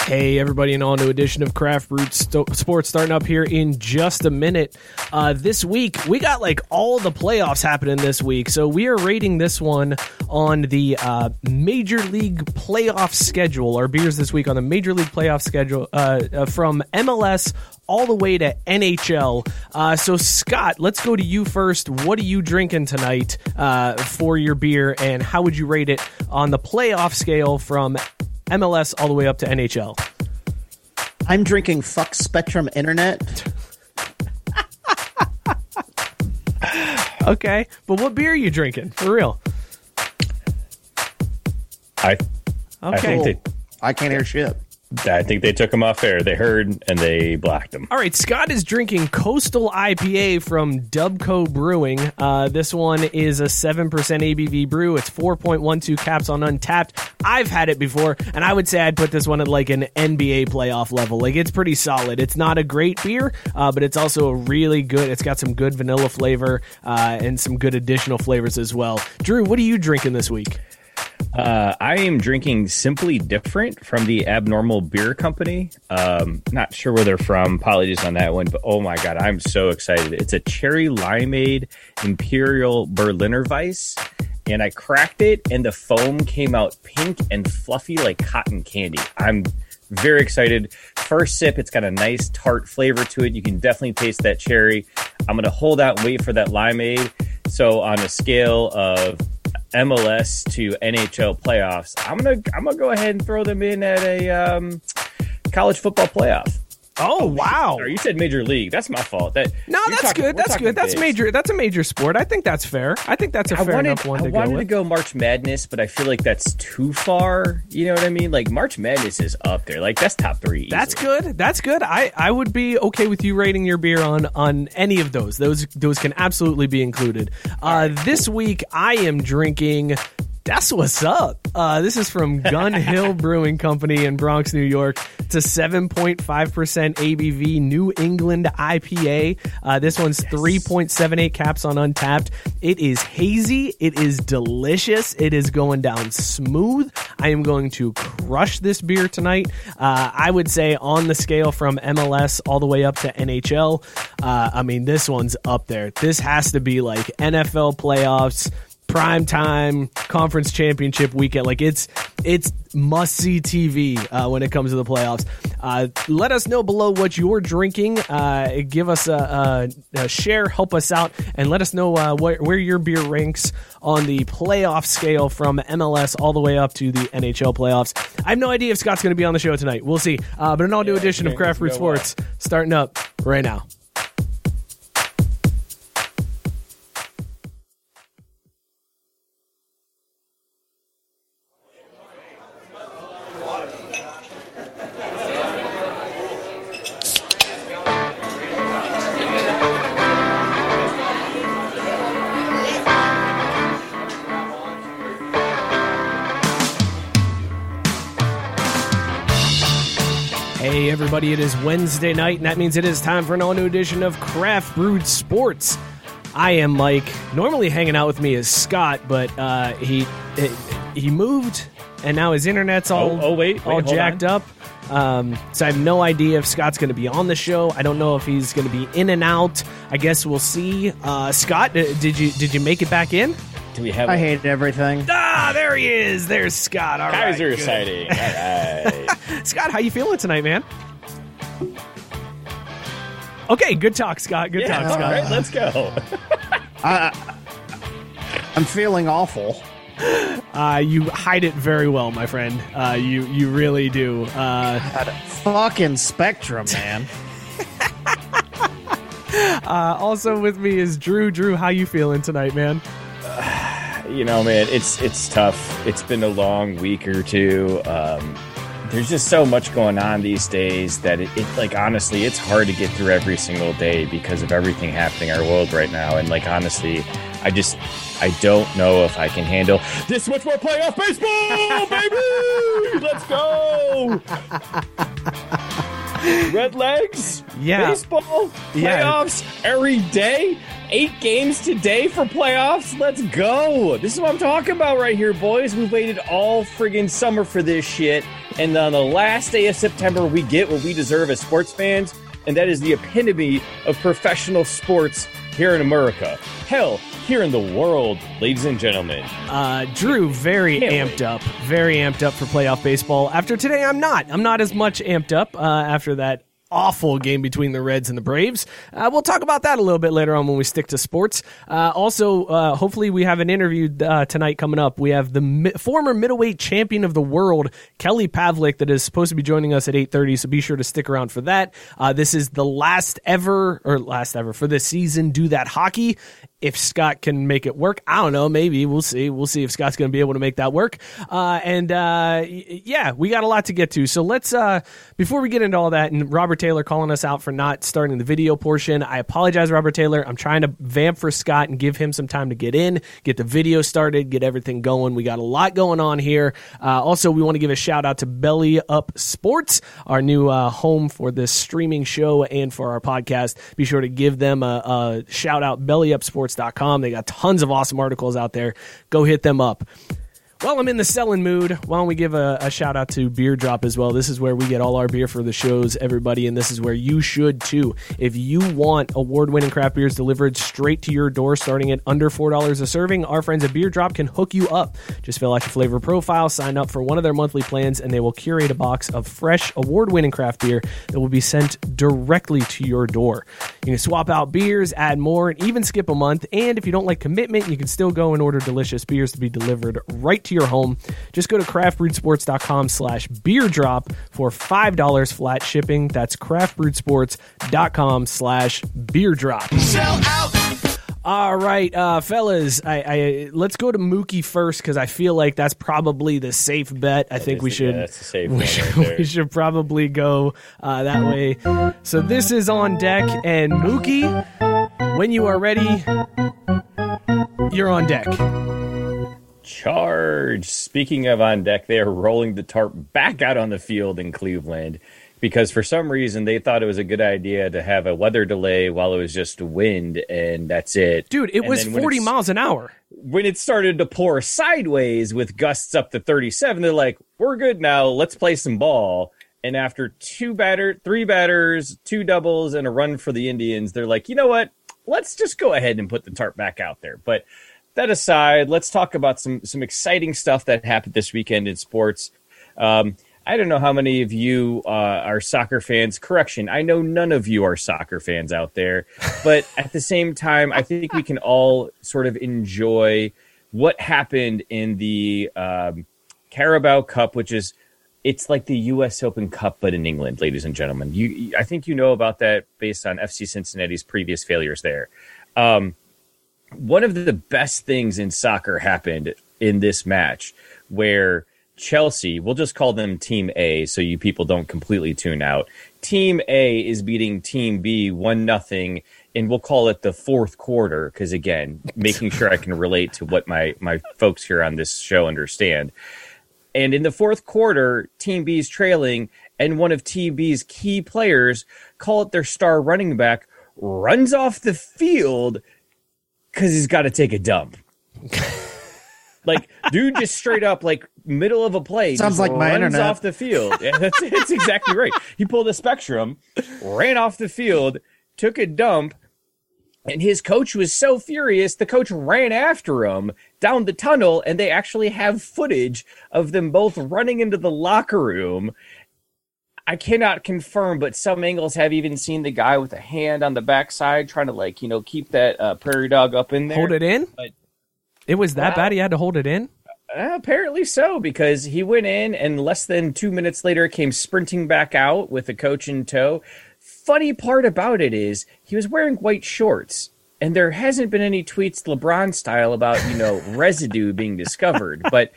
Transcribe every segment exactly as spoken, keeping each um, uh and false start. Hey everybody, an all-new edition of Craft Roots St- Sports starting up here in just a minute. Uh, this week, we got like all the playoffs happening this week, so we are rating this one on the uh, Major League Playoff schedule. Our beers this week on the Major League Playoff schedule uh, uh, from M L S all the way to N H L. Uh, so Scott, let's go to you first. What are you drinking tonight uh, for your beer, and how would you rate it on the playoff scale from M L S all the way up to N H L? I'm drinking fuck Spectrum Internet. Okay, but what beer are you drinking? For real? I, okay. I, think they, I can't hear shit. I think they took them off air. They heard and they blacked them. All right, Scott is drinking Coastal I P A from Dubco Brewing. Uh, this one is a seven percent A B V brew. It's four point one two caps on Untappd. I've had it before, and I would say I'd put this one at like an N B A playoff level. Like, it's pretty solid. It's not a great beer, uh, but it's also a really good. It's got some good vanilla flavor uh, and some good additional flavors as well. Drew, what are you drinking this week? Uh, I am drinking Simply Different from the Abnormal Beer Company. Um, not sure where they're from. Apologies on that one, but oh my God, I'm so excited. It's a cherry limeade imperial Berliner Weiss, and I cracked it, and the foam came out pink and fluffy like cotton candy. I'm very excited. First sip, it's got a nice tart flavor to it. You can definitely taste that cherry. I'm going to hold out and wait for that limeade. So on a scale of M L S to N H L playoffs, I'm gonna I'm gonna go ahead and throw them in at a um, college football playoff. Oh wow! Or you said major league. That's my fault. That no, that's talking, good. That's good. That's big. Major. That's a major sport. I think that's fair. I think that's a I fair wanted, enough one I to go with. I wanted to go March Madness, but I feel like that's too far. You know what I mean? Like March Madness is up there. Like that's top three. Easily. That's good. That's good. I, I would be okay with you rating your beer on on any of those. Those those can absolutely be included. Uh, this week I am drinking. That's what's up. Uh, this is from Gun Hill Brewing Company in Bronx, New York. It's a seven point five percent A B V New England I P A. Uh, this one's yes. three point seven eight caps on Untappd. It is hazy. It is delicious. It is going down smooth. I am going to crush this beer tonight. Uh, I would say on the scale from M L S all the way up to N H L, uh, I mean, this one's up there. This has to be like N F L playoffs, prime time, conference championship weekend. Like it's it's must see T V uh, when it comes to the playoffs. Uh, let us know below what you're drinking. Uh, give us a, a, a share, help us out, and let us know uh, wh- where your beer ranks on the playoff scale from M L S all the way up to the N H L playoffs. I have no idea if Scott's going to be on the show tonight. We'll see. Uh, but an all new yeah, edition of Craft Root Sports well. starting up right now. Everybody, it is Wednesday night, and that means it is time for an all-new edition of Craft Brewed Sports. I am Mike. Normally hanging out with me is Scott, but uh, he he moved, and now his internet's all, oh, oh, wait, wait, all jacked on. up. Um, so I have no idea if Scott's going to be on the show. I don't know if he's going to be in and out. I guess we'll see. Uh, Scott, did you did you make it back in? Do we have? I a- hate everything. Ah, there he is. There's Scott. All right, Kaiser sighting. All right, Scott, how you feeling tonight, man? Okay, good talk, Scott. Good yeah, talk, Scott. All right, let's go. I, I'm feeling awful. Uh, you hide it very well, my friend. Uh, you you really do. Uh, God, fucking Spectrum, man. Uh, also with me is Drew. Drew, how you feeling tonight, man? Uh, you know, man, it's it's tough. It's been a long week or two. Um, there's just so much going on these days that it, it, like, honestly, it's hard to get through every single day because of everything happening in our world right now. And, like, honestly, I just, I don't know if I can handle this much more playoff baseball, baby! Let's go! Red Legs, yeah. Baseball, playoffs yeah. every day, eight games today for playoffs. Let's go. This is what I'm talking about right here, boys. We waited all friggin' summer for this shit, and on the last day of September, we get what we deserve as sports fans, and that is the epitome of professional sports here in America. Hell, here in the world, ladies and gentlemen. Uh, Drew, very amped up. Very amped up for playoff baseball. After today, I'm not. I'm not as much amped up uh, after that awful game between the Reds and the Braves. Uh, we'll talk about that a little bit later on when we stick to sports. Uh, also, uh, hopefully we have an interview uh, tonight coming up. We have the mi- former middleweight champion of the world, Kelly Pavlik, that is supposed to be joining us at eight thirty, so be sure to stick around for that. Uh, this is the last ever, or last ever, for this season, Do That Hockey. If Scott can make it work, I don't know. Maybe we'll see. We'll see if Scott's going to be able to make that work. Uh, and uh, yeah, we got a lot to get to. So let's uh, before we get into all that, and Robert Taylor calling us out for not starting the video portion. I apologize, Robert Taylor. I'm trying to vamp for Scott and give him some time to get in, get the video started, get everything going. We got a lot going on here. Uh, also, we want to give a shout out to Belly Up Sports, our new uh, home for this streaming show and for our podcast. Be sure to give them a, a shout out, Belly Up Sports. .com. They got tons of awesome articles out there. Go hit them up. While I'm in the selling mood, why don't we give a, a shout out to Beer Drop as well. This is where we get all our beer for the shows, everybody, and this is where you should too. If you want award-winning craft beers delivered straight to your door starting at under four dollars a serving, our friends at Beer Drop can hook you up. Just fill out your flavor profile, sign up for one of their monthly plans, and they will curate a box of fresh award-winning craft beer that will be sent directly to your door. You can swap out beers, add more, and even skip a month. And if you don't like commitment, you can still go and order delicious beers to be delivered right to your home. Just go to craftbrewedsports.com slash beer drop for five dollars flat shipping. That's craftbrewedsports.com slash beer drop. Sell out. All right, uh fellas, I, I let's go to Mookie first because I feel like that's probably the safe bet. I that think we the, should yeah, that's the safe we, should, right we should probably go uh that way. So this is On Deck, and Mookie, when you are ready, you're on deck. Charge. Speaking of On Deck, they are rolling the tarp back out on the field in Cleveland because for some reason they thought it was a good idea to have a weather delay while it was just wind, and that's it. Dude, it and was forty miles an hour. When it started to pour sideways with gusts up to thirty-seven, they're like, we're good now. Let's play some ball. And after two batter, three batters, two doubles, and a run for the Indians, they're like, you know what? Let's just go ahead and put the tarp back out there. But that aside, let's talk about some, some exciting stuff that happened this weekend in sports. Um, I don't know how many of you uh, are soccer fans. Correction, I know none of you are soccer fans out there. But at the same time, I think we can all sort of enjoy what happened in the um, Carabao Cup, which is it's like the U S Open Cup, but in England, ladies and gentlemen. You, I think you know about that based on F C Cincinnati's previous failures there. Um One of the best things in soccer happened in this match where Chelsea, we'll just call them Team A so you people don't completely tune out. Team A is beating Team B one nothing, and we'll call it the fourth quarter because, again, making sure I can relate to what my, my folks here on this show understand. And in the fourth quarter, Team B is trailing, and one of Team B's key players, call it their star running back, runs off the field because he's got to take a dump. Like, dude, just straight up, like, middle of a play. Sounds like my internet. Runs off the field. Yeah, that's, that's exactly right. He pulled a Spectrum, ran off the field, took a dump, and his coach was so furious, the coach ran after him, down the tunnel, and they actually have footage of them both running into the locker room. I cannot confirm, but some angles have even seen the guy with a hand on the backside trying to, like, you know, keep that uh, prairie dog up in there. Hold it in? But, it was that uh, bad he had to hold it in? Uh, apparently so, because he went in, and less than two minutes later came sprinting back out with the coach in tow. Funny part about it is he was wearing white shorts, and there hasn't been any tweets LeBron style about, you know, residue being discovered, but...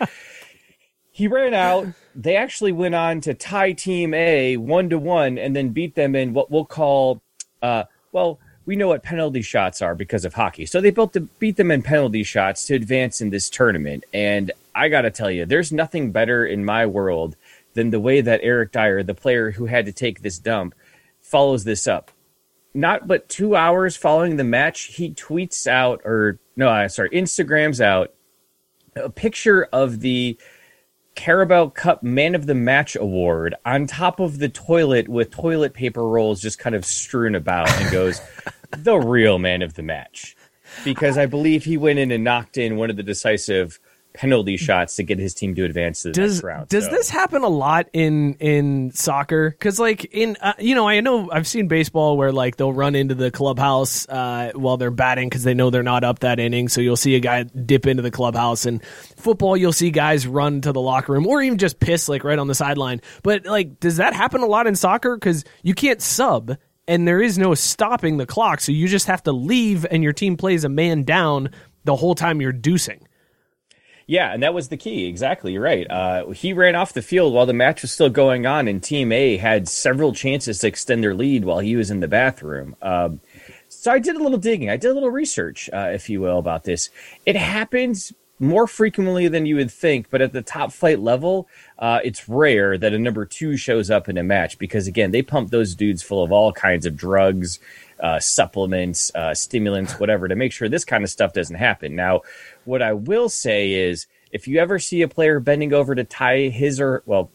He ran out. They actually went on to tie Team A one to one, and then beat them in what we'll call, uh, well, we know what penalty shots are because of hockey. So they built to beat them in penalty shots to advance in this tournament. And I got to tell you, there's nothing better in my world than the way that Eric Dyer, the player who had to take this dump, follows this up. Not but two hours following the match, he tweets out, or no, I'm sorry, Instagrams out a picture of the Carabao Cup Man of the Match award on top of the toilet with toilet paper rolls just kind of strewn about, and goes, the real Man of the Match. Because I believe he went in and knocked in one of the decisive penalty shots to get his team to advance to the does, next round. Does so. This happen a lot in in soccer? Because, like, in uh, you know, I know I've seen baseball where, like, they'll run into the clubhouse uh, while they're batting because they know they're not up that inning. So you'll see a guy dip into the clubhouse. And football, you'll see guys run to the locker room or even just piss, like, right on the sideline. But, like, does that happen a lot in soccer? Because you can't sub and there is no stopping the clock. So you just have to leave and your team plays a man down the whole time you're deucing. Yeah, and that was the key. Exactly, you're right. Uh, he ran off the field while the match was still going on, and Team A had several chances to extend their lead while he was in the bathroom. Um, so I did a little digging. I did a little research, uh, if you will, about this. It happens more frequently than you would think, but at the top flight level, uh, it's rare that a number two shows up in a match because, again, they pump those dudes full of all kinds of drugs, uh, supplements, uh, stimulants, whatever, to make sure this kind of stuff doesn't happen. Now, what I will say is if you ever see a player bending over to tie his or, well,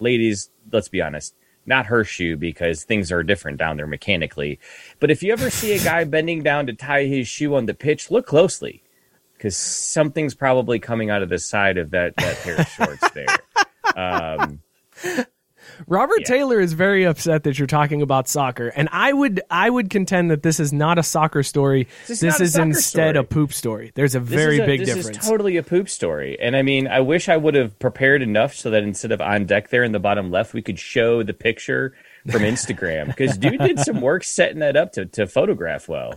ladies, let's be honest, not her shoe because things are different down there mechanically. But if you ever see a guy bending down to tie his shoe on the pitch, look closely because something's probably coming out of the side of that, that pair of shorts there. Um, Robert yeah. Taylor is very upset that you're talking about soccer, and I would I would contend that this is not a soccer story. This, this is, is instead story. a poop story. There's a this very a, big this difference. This is totally a poop story, and I mean, I wish I would have prepared enough so that instead of on deck there in the bottom left, we could show the picture from Instagram, because dude did some work setting that up to, to photograph well.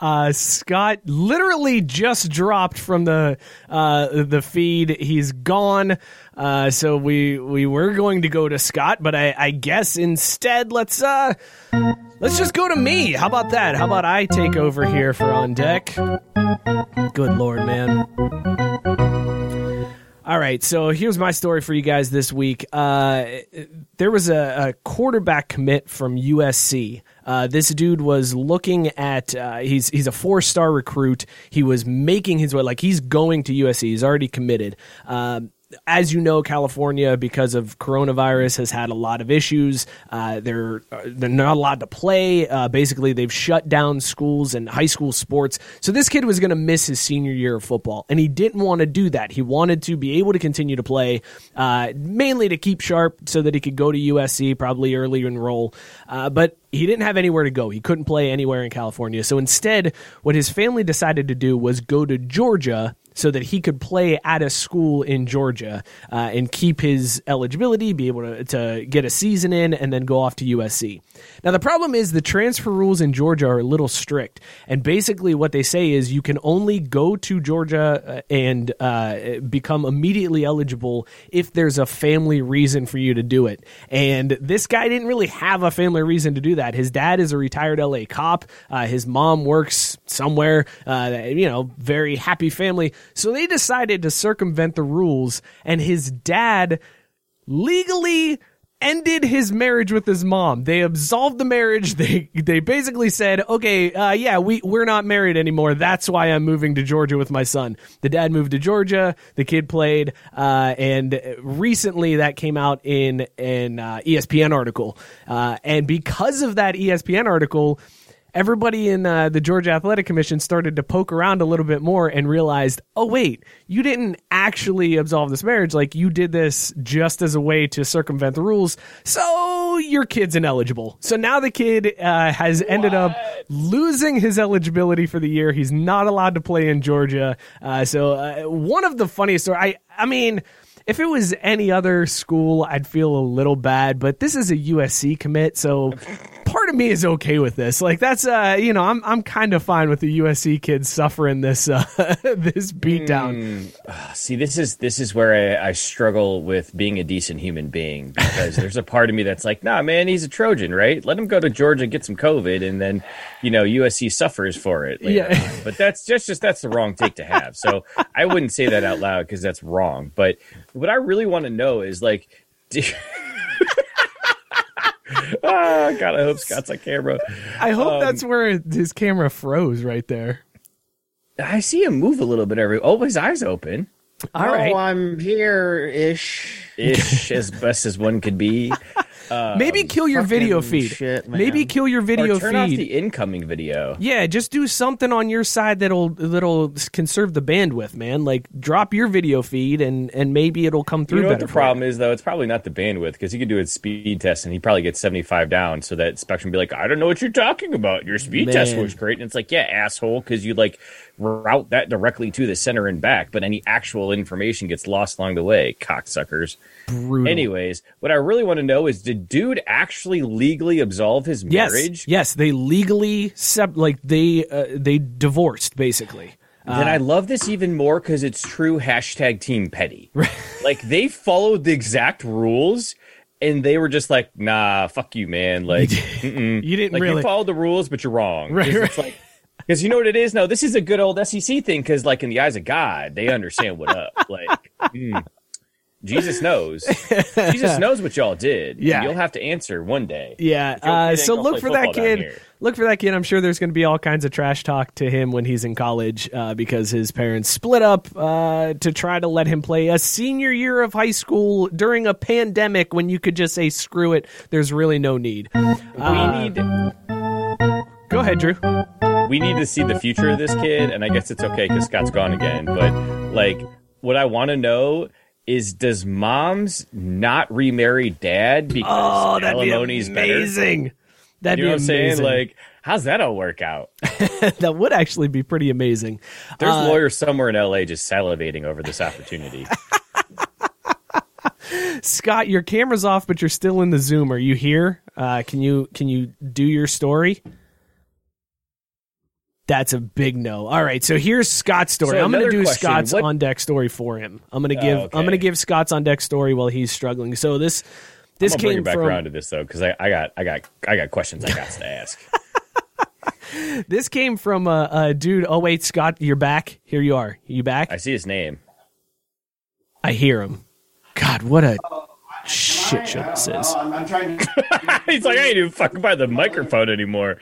Uh, Scott literally just dropped from the uh, the feed. He's gone. Uh, so we we were going to go to Scott, but I, I guess instead let's uh let's just go to me. How about that? How about I take over here for On Deck? Good Lord, man. All right, so here's my story for you guys this week. Uh, there was a, a quarterback commit from U S C. Uh, this dude was looking at uh, he's he's a four-star recruit. He was making his way, like he's going to U S C. He's already committed. Uh, as you know, California, because of coronavirus, has had a lot of issues. Uh, they're they're not allowed to play. Uh, basically, they've shut down schools and high school sports. So this kid was going to miss his senior year of football, and he didn't want to do that. He wanted to be able to continue to play, uh, mainly to keep sharp so that he could go to U S C, probably early enroll. Uh, but he didn't have anywhere to go. He couldn't play anywhere in California. So instead, what his family decided to do was go to Georgia so that he could play at a school in Georgia uh, and keep his eligibility, be able to, to get a season in, and then go off to U S C. Now, the problem is the transfer rules in Georgia are a little strict. And basically what they say is you can only go to Georgia and uh, become immediately eligible if there's a family reason for you to do it. And this guy didn't really have a family reason to do that. His dad is a retired L A cop. Uh, his mom works somewhere, uh, you know, very happy family. So they decided to circumvent the rules, and his dad legally ended his marriage with his mom. They absolved the marriage. They they basically said, okay, uh, yeah, we, we're not married anymore. That's why I'm moving to Georgia with my son. The dad moved to Georgia. The kid played. Uh, and recently that came out in an uh, E S P N article. Uh, and because of that E S P N article, everybody in uh, the Georgia Athletic Commission started to poke around a little bit more and realized, oh, wait, you didn't actually absolve this marriage. Like, you did this just as a way to circumvent the rules. So your kid's ineligible. So now the kid uh, has what? ended up losing his eligibility for the year. He's not allowed to play in Georgia. Uh, so uh, one of the funniest stories, I, I mean... If it was any other school, I'd feel a little bad, but this is a U S C commit, so part of me is okay with this. Like, that's, uh, you know, I'm I'm kind of fine with the U S C kids suffering this uh, this beatdown. Mm. See, this is this is where I, I struggle with being a decent human being, because there's a part of me that's like, nah, man, he's a Trojan, right? Let him go to Georgia, get some COVID, and then, you know, U S C suffers for it later yeah. on. But that's just, just that's the wrong take to have. So I wouldn't say that out loud because that's wrong, but... What I really want to know is, like, do... oh, God, I hope Scott's on camera. I hope um, that's where his camera froze right there. I see him move a little bit every. Oh, his eyes open. All oh, right, I'm here-ish. Ish, as best as one could be. Um, Maybe kill your video feed. Shit, Maybe kill your video or turn feed. Turn off the incoming video. Yeah, just do something on your side that'll that'll conserve the bandwidth, man. Like, drop your video feed, and, and maybe it'll come through. You know better what the problem is, though? It's probably not the bandwidth, because he could do a speed test, and he probably gets seventy-five down, so that Spectrum be like, I don't know what you're talking about. Your speed man. test was great. And it's like, yeah, asshole, because you, like, route that directly to the center and back, but any actual information gets lost along the way, cocksuckers. Brutal. Anyways, what I really want to know is, did dude actually legally absolve his yes. marriage? Yes, they legally sep- like they uh, they divorced basically. Then uh, I love this even more because it's true hashtag Team Petty. Right. Like, they followed the exact rules. And they were just like, nah, fuck you, man. Like, mm-mm. you didn't like, really you followed the rules, but you're wrong. Right, right. It's like, because you know what it is? No, this is a good old S E C thing. Because, like, in the eyes of God, they understand what up. Like, mm. Jesus knows. Jesus knows what y'all did. Yeah. You'll have to answer one day. Yeah. Uh, so look for that kid. Look for that kid. I'm sure there's going to be all kinds of trash talk to him when he's in college uh, because his parents split up uh, to try to let him play a senior year of high school during a pandemic when you could just say, screw it. There's really no need. Uh, we need. Go ahead, Drew. We need to see the future of this kid. And I guess it's okay because Scott's gone again. But, like, what I want to know is, does moms not remarry dad because oh, alimony's be amazing. Better? That'd you know be what I'm amazing. Saying? Like, how's that all work out? That would actually be pretty amazing. There's uh, lawyers somewhere in L A just salivating over this opportunity. Scott, your camera's off, but you're still in the Zoom. Are you here? Uh, can you can you do your story? That's a big no. All right, so here's Scott's story. So I'm going to do question. Scott's what? on deck story for him. I'm going to give oh, okay. I'm going to give Scott's on deck story while he's struggling. So this this I'm came bring it back from around to this though, because I, I got I got I got questions I got to ask. This came from a, a dude. Oh wait, Scott, you're back. Here you are. You back? I see his name. I hear him. God, what a oh, shit show this is. I'm, I'm trying to... He's like, I ain't even fucking by the microphone anymore.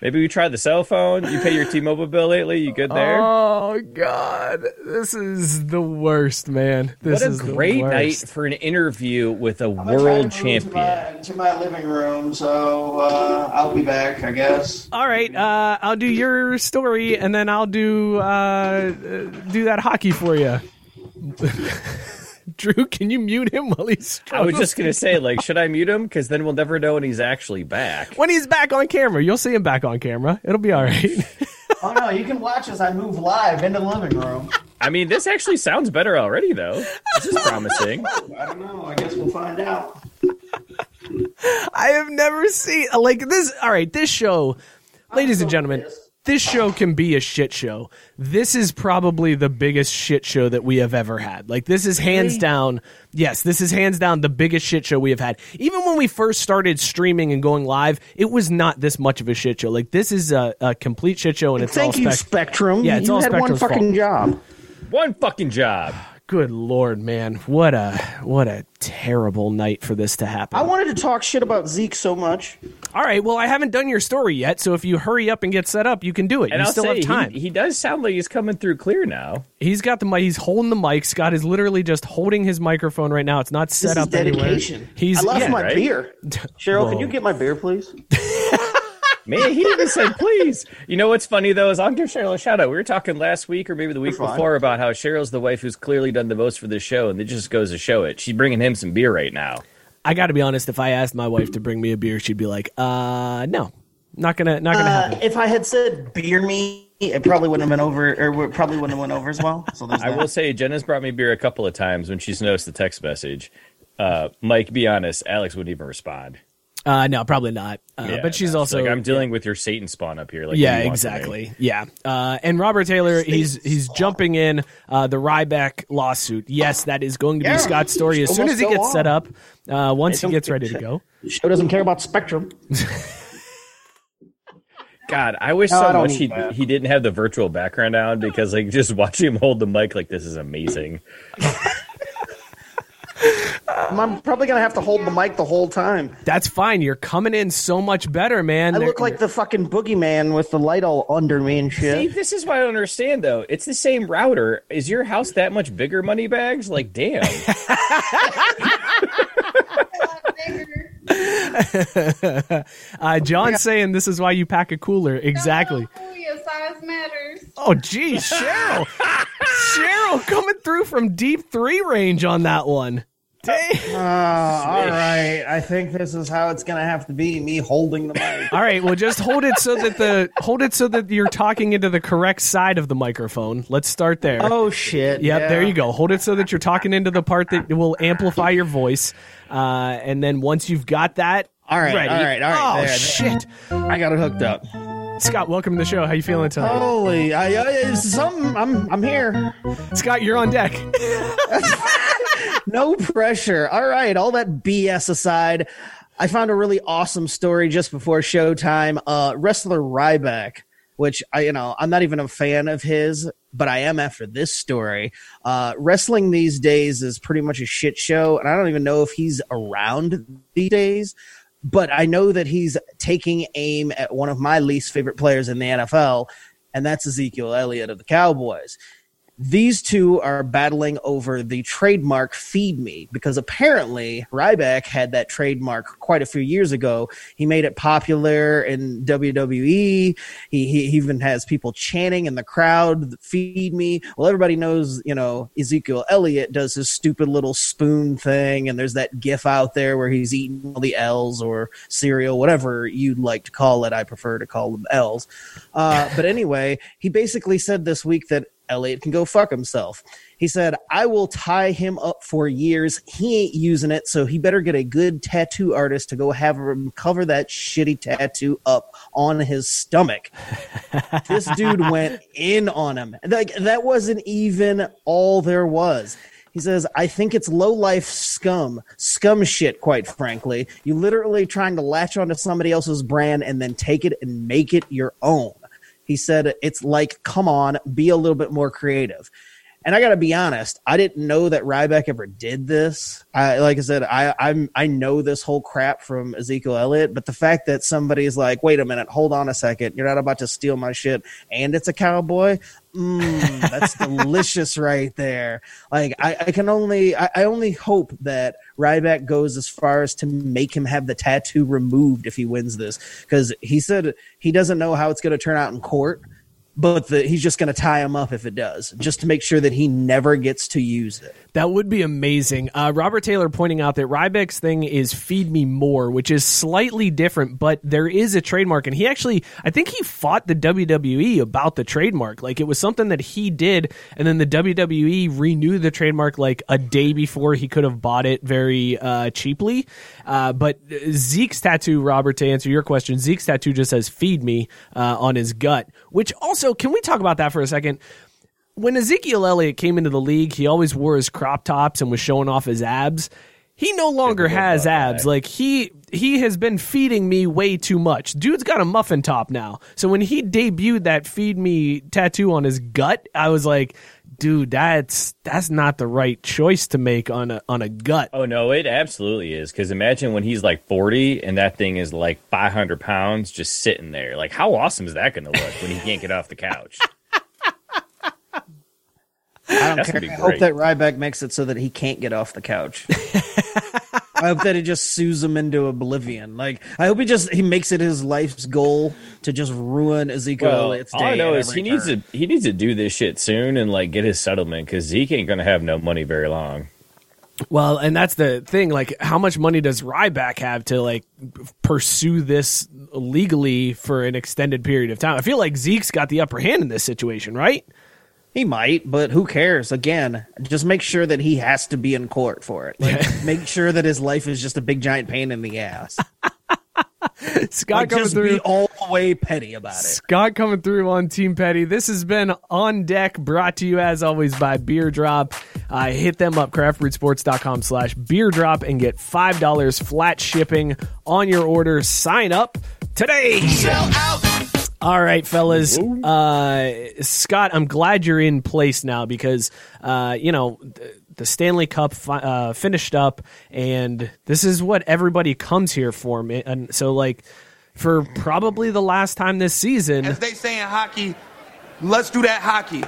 Maybe we try the cell phone. You pay your T-Mobile bill lately. You good there? Oh, God. This is the worst, man. This is What a great night for an interview with a world champion. To my, to my living room, so uh, I'll be back, I guess. All right. Uh, I'll do your story, and then I'll do uh, do that hockey for you. Drew, can you mute him while he's struggling? I was just going to say, like, should I mute him? Because then we'll never know when he's actually back. When he's back on camera. You'll see him back on camera. It'll be all right. Oh, no, you can watch as I move live into the living room. I mean, this actually sounds better already, though. This is promising. I don't know. I guess we'll find out. I have never seen, like, this. All right, this show, ladies and gentlemen, this show can be a shit show. This is probably the biggest shit show that we have ever had. Like, this is hands down. Yes, this is hands down the biggest shit show we have had. Even when we first started streaming and going live, it was not this much of a shit show. Like, this is a, a complete shit show, and it's Thank all you, spec- Spectrum. Yeah, it's you all had Spectrum's one fucking fault. job. One fucking job. Good Lord, man. What a what a terrible night for this to happen. I wanted to talk shit about Zeke so much. All right, well, I haven't done your story yet, so if you hurry up and get set up, you can do it. And you I'll still say, have time. He, he does sound like he's coming through clear now. He's got the mic. He's holding the mic. Scott is literally just holding his microphone right now. It's not set this up is dedication. Anywhere. He's, I lost yeah, my right? beer. Cheryl, Whoa. Can you get my beer, please? Man, he even said, please. You know what's funny, though, is I'll give Cheryl a shout-out. We were talking last week or maybe the week That's before fine. about how Cheryl's the wife who's clearly done the most for this show, and it just goes to show it. She's bringing him some beer right now. I got to be honest. If I asked my wife to bring me a beer, she'd be like, uh, no, not going to not gonna uh, happen. If I had said beer me, it probably wouldn't have been over, or probably wouldn't have went over as well. So I will say Jenna's brought me beer a couple of times when she's noticed the text message. Uh, Mike, be honest, Alex wouldn't even respond. Uh, no, probably not. Uh, yeah, but she's no, also like, I'm dealing yeah. with your Satan spawn up here. Like, yeah, exactly. Yeah. Uh, and Robert Taylor, Satan he's he's spawn. jumping in uh, the Ryback lawsuit. Yes, that is going to be yeah, Scott's story as soon as he gets on. set up. Uh, once he gets ready to go, the show doesn't care about Spectrum. God, I wish no, so I much he that. he didn't have the virtual background on, because like just watching him hold the mic like this is amazing. I'm probably going to have to hold the mic the whole time. That's fine. You're coming in so much better, man. I They're, look like the fucking boogeyman with the light all under me and shit. See, this is what I don't understand, though. It's the same router. Is your house that much bigger, Moneybags? Like, damn. uh, John's saying this is why you pack a cooler. Exactly. No, no, your size matters. Oh, geez, Cheryl. Cheryl coming through from deep three range on that one. Uh, all right, I think this is how it's gonna have to be. Me holding the mic. All right, well, just hold it so that the hold it so that you're talking into the correct side of the microphone. Let's start there. Oh shit! Yep, yeah. There you go. Hold it so that you're talking into the part that will amplify your voice. Uh, and then once you've got that, all right, ready, all right, all right. Oh there, there. shit! I got it hooked up. Scott, welcome to the show. How you feeling tonight? Holy, I, I, something. I'm I'm here. Scott, you're on deck. No pressure. All right. All that B S aside, I found a really awesome story just before showtime. Uh, wrestler Ryback, which I, you know, I'm not even a fan of his, but I am after this story. Uh, wrestling these days is pretty much a shit show, and I don't even know if he's around these days. But I know that he's taking aim at one of my least favorite players in the N F L, and that's Ezekiel Elliott of the Cowboys. These two are battling over the trademark Feed Me, because apparently Ryback had that trademark quite a few years ago. He made it popular in W W E. He, he even has people chanting in the crowd, Feed Me. Well, everybody knows, you know, Ezekiel Elliott does his stupid little spoon thing, and there's that gif out there where he's eating all the L's or cereal, whatever you'd like to call it. I prefer to call them L's. Uh, but anyway, he basically said this week that Elliott can go fuck himself. He said, I will tie him up for years. He ain't using it, so he better get a good tattoo artist to go have him cover that shitty tattoo up on his stomach. This dude went in on him. Like, that wasn't even all there was. He says, I think it's low-life scum. Scum shit, quite frankly. You literally trying to latch onto somebody else's brand and then take it and make it your own. He said, it's like, come on, be a little bit more creative. And I got to be honest, I didn't know that Ryback ever did this. I, like I said, I I'm, I know this whole crap from Ezekiel Elliott, but the fact that somebody's like, wait a minute, hold on a second, you're not about to steal my shit, and it's a cowboy, mm, that's delicious right there. Like, I, I can only, I, I only hope that Ryback goes as far as to make him have the tattoo removed if he wins this, because he said he doesn't know how it's going to turn out in court. But the, he's just going to tie him up if it does, just to make sure that he never gets to use it. That would be amazing. Uh, Robert Taylor pointing out that Ryback's thing is Feed Me More, which is slightly different, but there is a trademark. And he actually, I think he fought the W W E about the trademark. Like, it was something that he did, and then the W W E renewed the trademark like a day before he could have bought it very uh, cheaply. Uh, but Zeke's tattoo, Robert, to answer your question, Zeke's tattoo just says Feed Me uh, on his gut, which also, can we talk about that for a second? When Ezekiel Elliott came into the league, he always wore his crop tops and was showing off his abs. He no longer has abs. Like, he he has been feeding me way too much. Dude's got a muffin top now. So when he debuted that Feed Me tattoo on his gut, I was like, dude, that's that's not the right choice to make on a on a gut. Oh no, it absolutely is. Because imagine when he's like forty and that thing is like five hundred pounds just sitting there. Like, how awesome is that going to look when he can't get off the couch? I don't that's care. I hope that Ryback makes it so that he can't get off the couch. I hope that he just sues him into oblivion. Like, I hope he just he makes it his life's goal to just ruin Ezekiel well, Elliott's day. All I know is he turn. needs to he needs to do this shit soon and like get his settlement, because Zeke ain't gonna have no money very long. Well, and that's the thing. Like, how much money does Ryback have to like pursue this legally for an extended period of time? I feel like Zeke's got the upper hand in this situation, right? He might, but who cares? Again, just make sure that he has to be in court for it. Like, make sure that his life is just a big giant pain in the ass. Scott like, coming just through. Be all the way petty about it. Scott coming through on Team Petty. This has been On Deck, brought to you as always by Beer Drop. Uh, hit them up, craft brewed sports dot com slash beer drop, and get five dollars flat shipping on your order. Sign up today. Sell out. All right, fellas. Uh, Scott, I'm glad you're in place now because, uh, you know, th- the Stanley Cup fi- uh, finished up, and this is what everybody comes here for. And so, like, for probably the last time this season. As they say in hockey, let's do that hockey.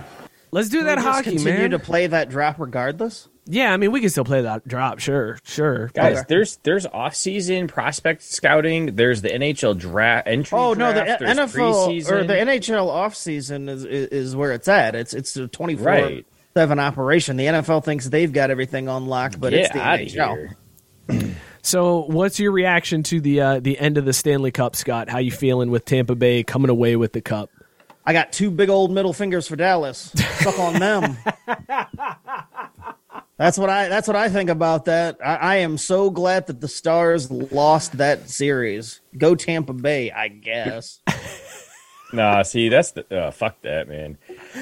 Let's do Can that hockey, continue man. Continue to play that drop regardless? Yeah, I mean, we can still play that drop, sure, sure. Guys, okay. there's there's off-season prospect scouting. There's the N H L draft entry. Oh no, draft, the N F L preseason. Or the N H L off-season is, is is where it's at. It's it's a twenty-four seven right. operation. The N F L thinks they've got everything on lock, but Get it's the N H L. So, what's your reaction to the uh, the end of the Stanley Cup, Scott? How you feeling with Tampa Bay coming away with the cup? I got two big old middle fingers for Dallas. Suck on them. That's what I. That's what I think about that. I, I am so glad that the Stars lost that series. Go Tampa Bay, I guess. Nah, see, that's the uh, fuck that, man.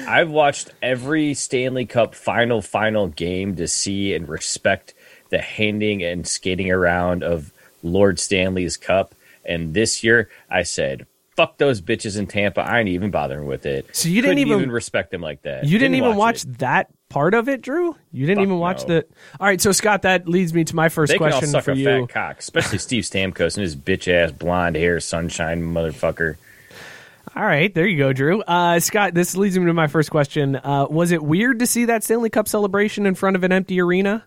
I've watched every Stanley Cup final final game to see and respect the handing and skating around of Lord Stanley's Cup, and this year I said, fuck those bitches in Tampa. I ain't even bothering with it. So you didn't even, even respect them like that. You didn't, didn't even watch, watch that part of it, Drew? You didn't Fuck even watch no. the... All right, so, Scott, that leads me to my first they question can all suck for a you. Fat cock, especially Steve Stamkos and his bitch-ass blonde hair sunshine motherfucker. All right, there you go, Drew. Uh, Scott, this leads me to my first question. Uh, was it weird to see that Stanley Cup celebration in front of an empty arena?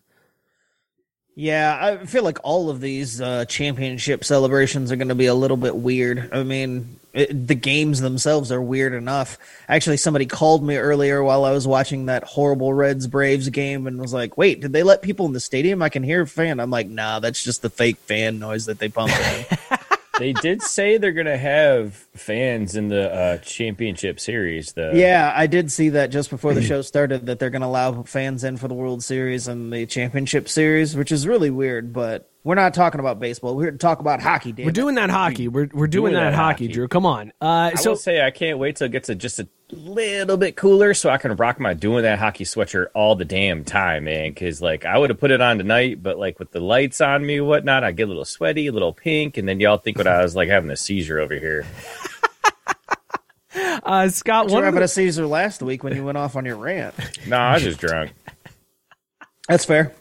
Yeah, I feel like all of these uh, championship celebrations are going to be a little bit weird. I mean... It, the games themselves are weird enough. Actually, somebody called me earlier while I was watching that horrible Reds Braves game and was like, wait, did they let people in the stadium? I can hear a fan. I'm like, nah, that's just the fake fan noise that they pump in. They did say they're going to have fans in the uh, championship series, though. Yeah, I did see that just before the show started, that they're going to allow fans in for the World Series and the championship series, which is really weird, but we're not talking about baseball. We're here to talk about hockey, Dave. We're doing that hockey. We're we're doing, doing that, that hockey, hockey, Drew. Come on. Uh, I so, will say I can't wait till it gets a, just a little bit cooler so I can rock my doing that hockey sweatshirt all the damn time, man, because like I would have put it on tonight, but like with the lights on me and whatnot, I get a little sweaty, a little pink, and then y'all think what I was like having a seizure over here. uh, Scott, what? You were having the... a seizure last week when you went off on your rant. No, nah, I was just drunk. That's fair.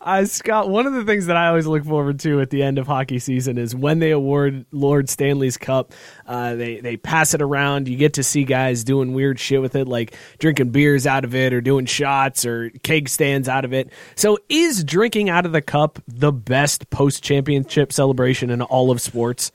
Uh, Scott, one of the things that I always look forward to at the end of hockey season is when they award Lord Stanley's Cup, uh, they, they pass it around. You get to see guys doing weird shit with it, like drinking beers out of it or doing shots or keg stands out of it. So is drinking out of the cup the best post-championship celebration in all of sports?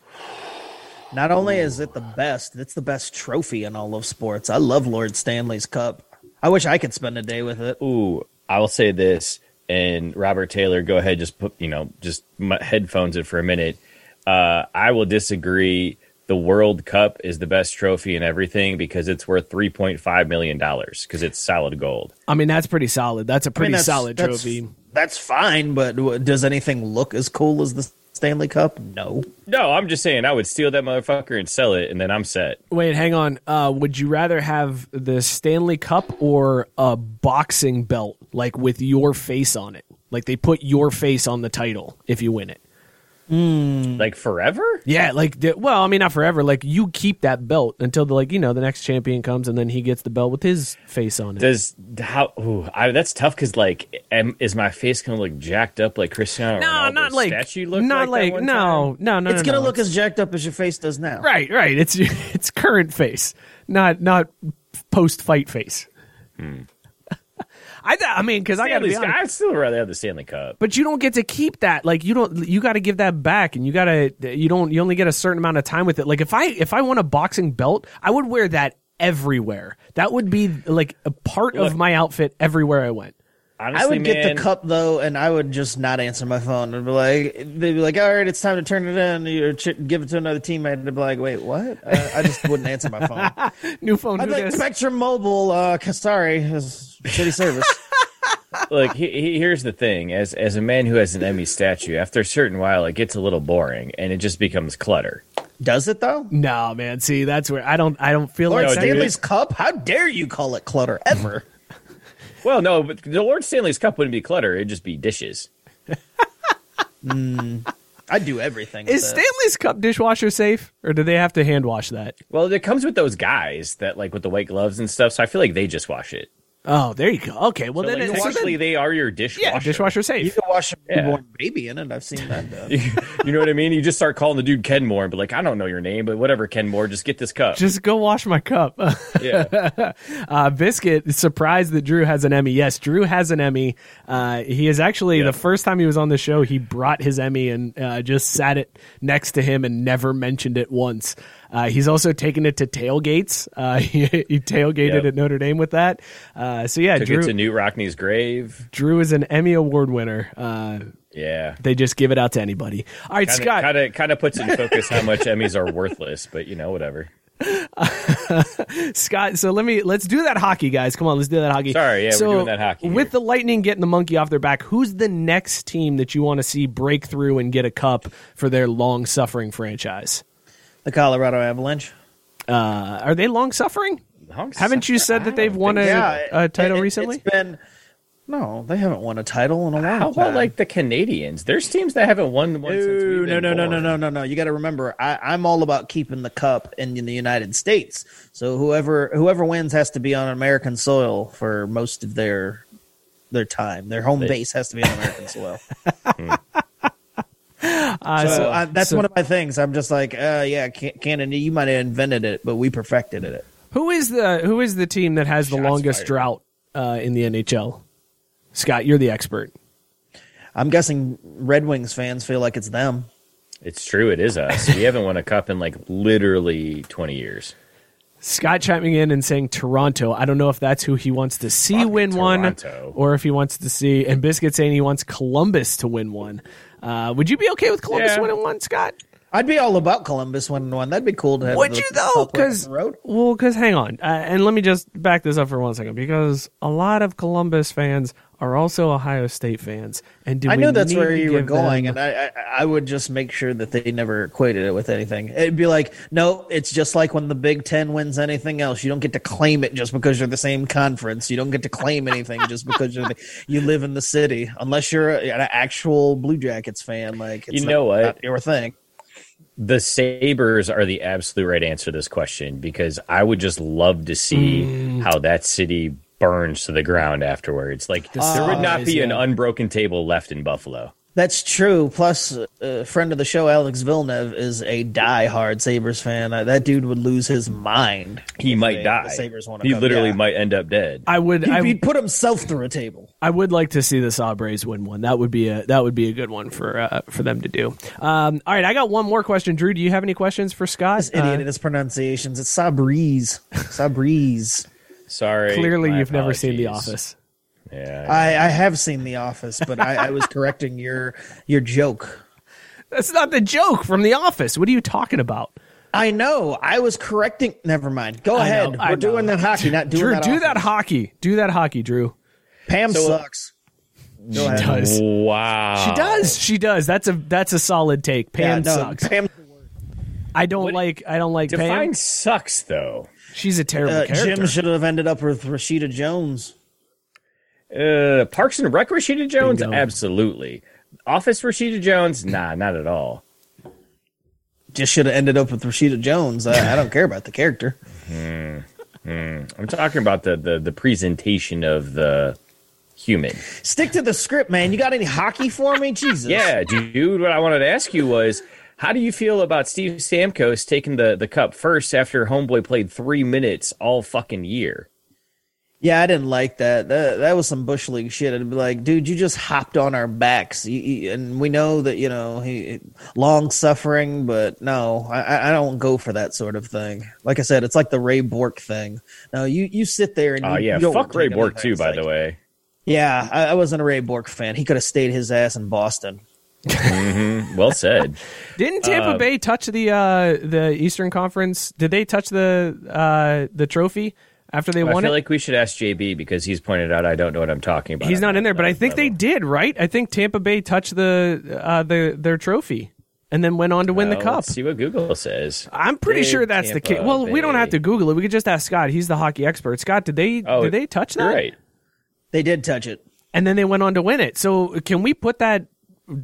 Not only is it the best, it's the best trophy in all of sports. I love Lord Stanley's Cup. I wish I could spend a day with it. Ooh, I will say this. And Robert Taylor, go ahead, just put, you know, just my headphones in for a minute. Uh, I will disagree. The World Cup is the best trophy and everything because it's worth three point five million dollars because it's solid gold. I mean, that's pretty solid. That's a pretty I mean, that's, solid that's, trophy. That's fine, but does anything look as cool as the Stanley Cup? No. No, I'm just saying I would steal that motherfucker and sell it, and then I'm set. Wait, hang on. Uh, would you rather have the Stanley Cup or a boxing belt, like with your face on it? Like they put your face on the title if you win it. Mm. Like forever? Yeah, like, well, I mean, not forever. Like you keep that belt until the, like, you know, the next champion comes and then he gets the belt with his face on it. Does how? Ooh, I, that's tough because like, am, is my face gonna look jacked up like Cristiano no, Ronaldo's not like, statue looked? Not like, like no, no, no. It's no, gonna no. look as jacked up as your face does now. Right, right. It's it's current face, not not post fight face. Hmm. I, I mean, because I got to be honest. I'd still rather have the Stanley Cup. But you don't get to keep that. Like, you don't. You got to give that back, and you got to. You don't. You only get a certain amount of time with it. Like, if I if I won a boxing belt, I would wear that everywhere. That would be like a part Look, of my outfit everywhere I went. Honestly, I would man, get the cup though, and I would just not answer my phone. I'd be like, they'd be like, "All right, it's time to turn it in," or give it to another teammate. And I'd be like, "Wait, what?" Uh, I just wouldn't answer my phone. New phone. I'd like Spectrum Mobile. Uh, sorry, shitty service. Look, he, he, here's the thing: as as a man who has an Emmy statue, after a certain while, it gets a little boring, and it just becomes clutter. Does it though? No, man. See, that's where I don't. I don't feel Lord like Stanley's Cup. How dare you call it clutter ever? Well, no, but the Lord Stanley's Cup wouldn't be clutter. It'd just be dishes. mm, I'd do everything. Is that Stanley's Cup dishwasher safe, or do they have to hand wash that? Well, it comes with those guys that, like, with the white gloves and stuff, so I feel like they just wash it. Oh, there you go. Okay, well, so, then... Like, essentially, so then, they are your dishwasher. Yeah, dishwasher safe. You can wash a newborn yeah. baby in it. I've seen that, though. You know what I mean? You just start calling the dude Kenmore, but, like, I don't know your name, but whatever, Kenmore, just get this cup. Just go wash my cup. yeah. Uh, Biscuit, surprised that Drew has an Emmy. Yes, Drew has an Emmy. Uh, he is actually, yeah. the first time he was on the show, he brought his Emmy and uh, just sat it next to him and never mentioned it once. Uh, he's also taken it to tailgates. Uh, he, he tailgated yep. at Notre Dame with that. Uh, so, yeah. Took Drew, it to Newt Rockney's grave. Drew is an Emmy Award winner. Uh, yeah. They just give it out to anybody. All right, kinda, Scott. Kind of kind of puts in focus how much Emmys are worthless, but, you know, whatever. Uh, Scott, so let me let's do that hockey, guys. Come on, let's do that hockey. Sorry, yeah, so we're doing that hockey. With here. the Lightning getting the monkey off their back, who's the next team that you want to see break through and get a cup for their long-suffering franchise? The Colorado Avalanche. Uh, are they long suffering? Haven't you said that they've won a, yeah, a title it, it, recently? It's been, no, they haven't won a title in a while. How about time. like the Canadians? There's teams that haven't won one Ooh, since we've been no, no, born. no, no, no, no, no. You got to remember, I, I'm all about keeping the cup in, in the United States. So whoever whoever wins has to be on American soil for most of their their time. Their home they, base has to be on American soil. Uh, so, so I, that's so, one of my things. I'm just like, uh, yeah, Canada, you might have invented it, but we perfected it. Who is the Who is the team that has the Shots longest fired. drought uh, in the N H L? Scott, you're the expert. I'm guessing Red Wings fans feel like it's them. It's true. It is us. We haven't won a cup in like literally twenty years. Scott chiming in and saying Toronto. I don't know if that's who he wants to see Fucking win Toronto. one, or if he wants to see, and Biscuit saying he wants Columbus to win one. Uh, would you be okay with Columbus yeah. winning one, Scott? I'd be all about Columbus winning one. That'd be cool to have. Would the, you though? Because well, because hang on, uh, and let me just back this up for one second, because a lot of Columbus fans are also Ohio State fans, and do I know that's where you were going, them... and I, I I would just make sure that they never equated it with anything. It'd be like, no, it's just like when the Big Ten wins anything else. You don't get to claim it just because you're the same conference. You don't get to claim anything just because you're the, you live in the city, unless you're a, an actual Blue Jackets fan. Like it's you not, know what not your thing. The Sabres are the absolute right answer to this question, because I would just love to see mm. how that city burns to the ground afterwards. Like the there would not be yeah. an unbroken table left in Buffalo. That's true. Plus, a friend of the show, Alex Villeneuve, is a diehard Sabres fan. That dude would lose his mind. He might they, die. Sabres he come, literally yeah. might end up dead. I would. He'd, I, he'd put himself through a table. I would like to see the Sabres win one. That would be a that would be a good one for uh, for them to do. Um, all right, I got one more question. Drew, do you have any questions for Scott? This idiot uh, in his pronunciations. It's Sabres. Sabres. Sorry. Clearly, you've apologies. never seen The Office. Yeah, I, I have seen The Office, but I, I was correcting your your joke. That's not the joke from The Office. What are you talking about? I know. I was correcting. Never mind. Go I ahead. Know, We're doing that hockey, not doing Drew, that. Drew, do office. that hockey. Do that hockey, Drew. Pam so, sucks. She does. Wow. She does. She does. That's a that's a solid take. Pam yeah, no, sucks. Pam. I don't what, like. I don't like. Define Pam. Sucks though. She's a terrible uh, character. Jim should have ended up with Rashida Jones. Uh, Parks and Rec Rashida Jones? Bingo. Absolutely. Office Rashida Jones? Nah, not at all. Just should have ended up with Rashida Jones. I, I don't care about the character. Mm-hmm. Mm-hmm. I'm talking about the, the, the presentation of the human. Stick to the script, man. You got any hockey for me? Jesus. Yeah, dude. What I wanted to ask you was, how do you feel about Steve Stamkos taking the, the cup first after homeboy played three minutes all fucking year? Yeah, I didn't like that. That that was some Bush League shit. It'd be like, dude, you just hopped on our backs. You, you, and we know that, you know, he long suffering, but no, I, I don't go for that sort of thing. Like I said, it's like the Ray Bork thing. No, you, you sit there and you, uh, yeah, you don't fuck Ray Bork too, by like, the way. Yeah, I, I wasn't a Ray Bork fan. He could have stayed his ass in Boston. Mm-hmm. Well said. Didn't Tampa uh, Bay touch the uh, the Eastern Conference? Did they touch the uh, the trophy after they won it? I feel like we should ask J B because he's pointed out I don't know what I'm talking about. He's not in there, but I think they did, right? I think Tampa Bay touched the uh, the their trophy and then went on to win uh, the cup. Let's see what Google says. I'm pretty Big sure that's Tampa the case. Well, Bay. We don't have to Google it. We could just ask Scott. He's the hockey expert. Scott, did they oh, did they touch that? Right, they did touch it, and then they went on to win it. So can we put that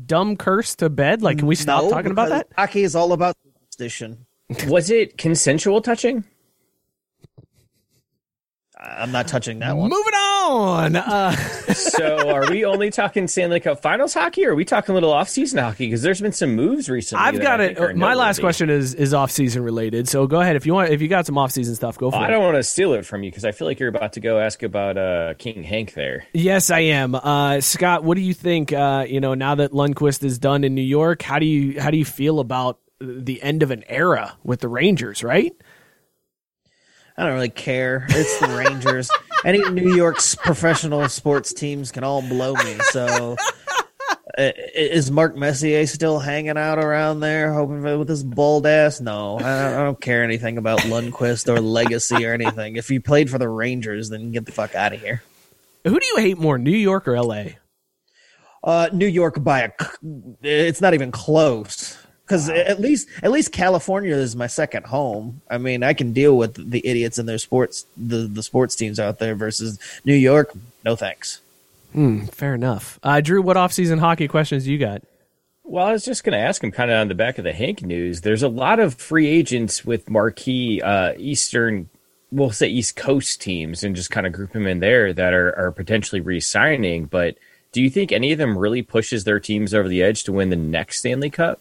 dumb curse to bed? Like, can we stop no, talking about that? Hockey is all about superstition. Was it consensual touching? I'm not touching that one. Moving on. Uh- so, are we only talking Stanley Cup Finals hockey, or are we talking a little off-season hockey? Because there's been some moves recently. I've got it. My noteworthy. last question is is off-season related. So, go ahead if you want. If you got some off-season stuff, go for oh, it. I don't want to steal it from you because I feel like you're about to go ask about uh, King Hank there. Yes, I am. Uh, Scott, what do you think? Uh, you know, now that Lundqvist is done in New York, how do you how do you feel about the end of an era with the Rangers? Right. I don't really care. It's the Rangers. Any New York's professional sports teams can all blow me. So is Mark Messier still hanging out around there hoping for, with his bald ass? No, I don't, I don't care anything about Lundqvist or legacy or anything. If you played for the Rangers, then get the fuck out of here. Who do you hate more, New York or L A? Uh, New York by a... It's not even close. Because at least at least California is my second home. I mean, I can deal with the idiots and their sports, the, the sports teams out there versus New York. No thanks. Hmm, fair enough. Uh, Drew, what off-season hockey questions do you got? Well, I was just going to ask him kind of on the back of the Hank news. There's a lot of free agents with marquee uh, Eastern, we'll say East Coast teams, and just kind of group them in there that are, are potentially re-signing. But do you think any of them really pushes their teams over the edge to win the next Stanley Cup?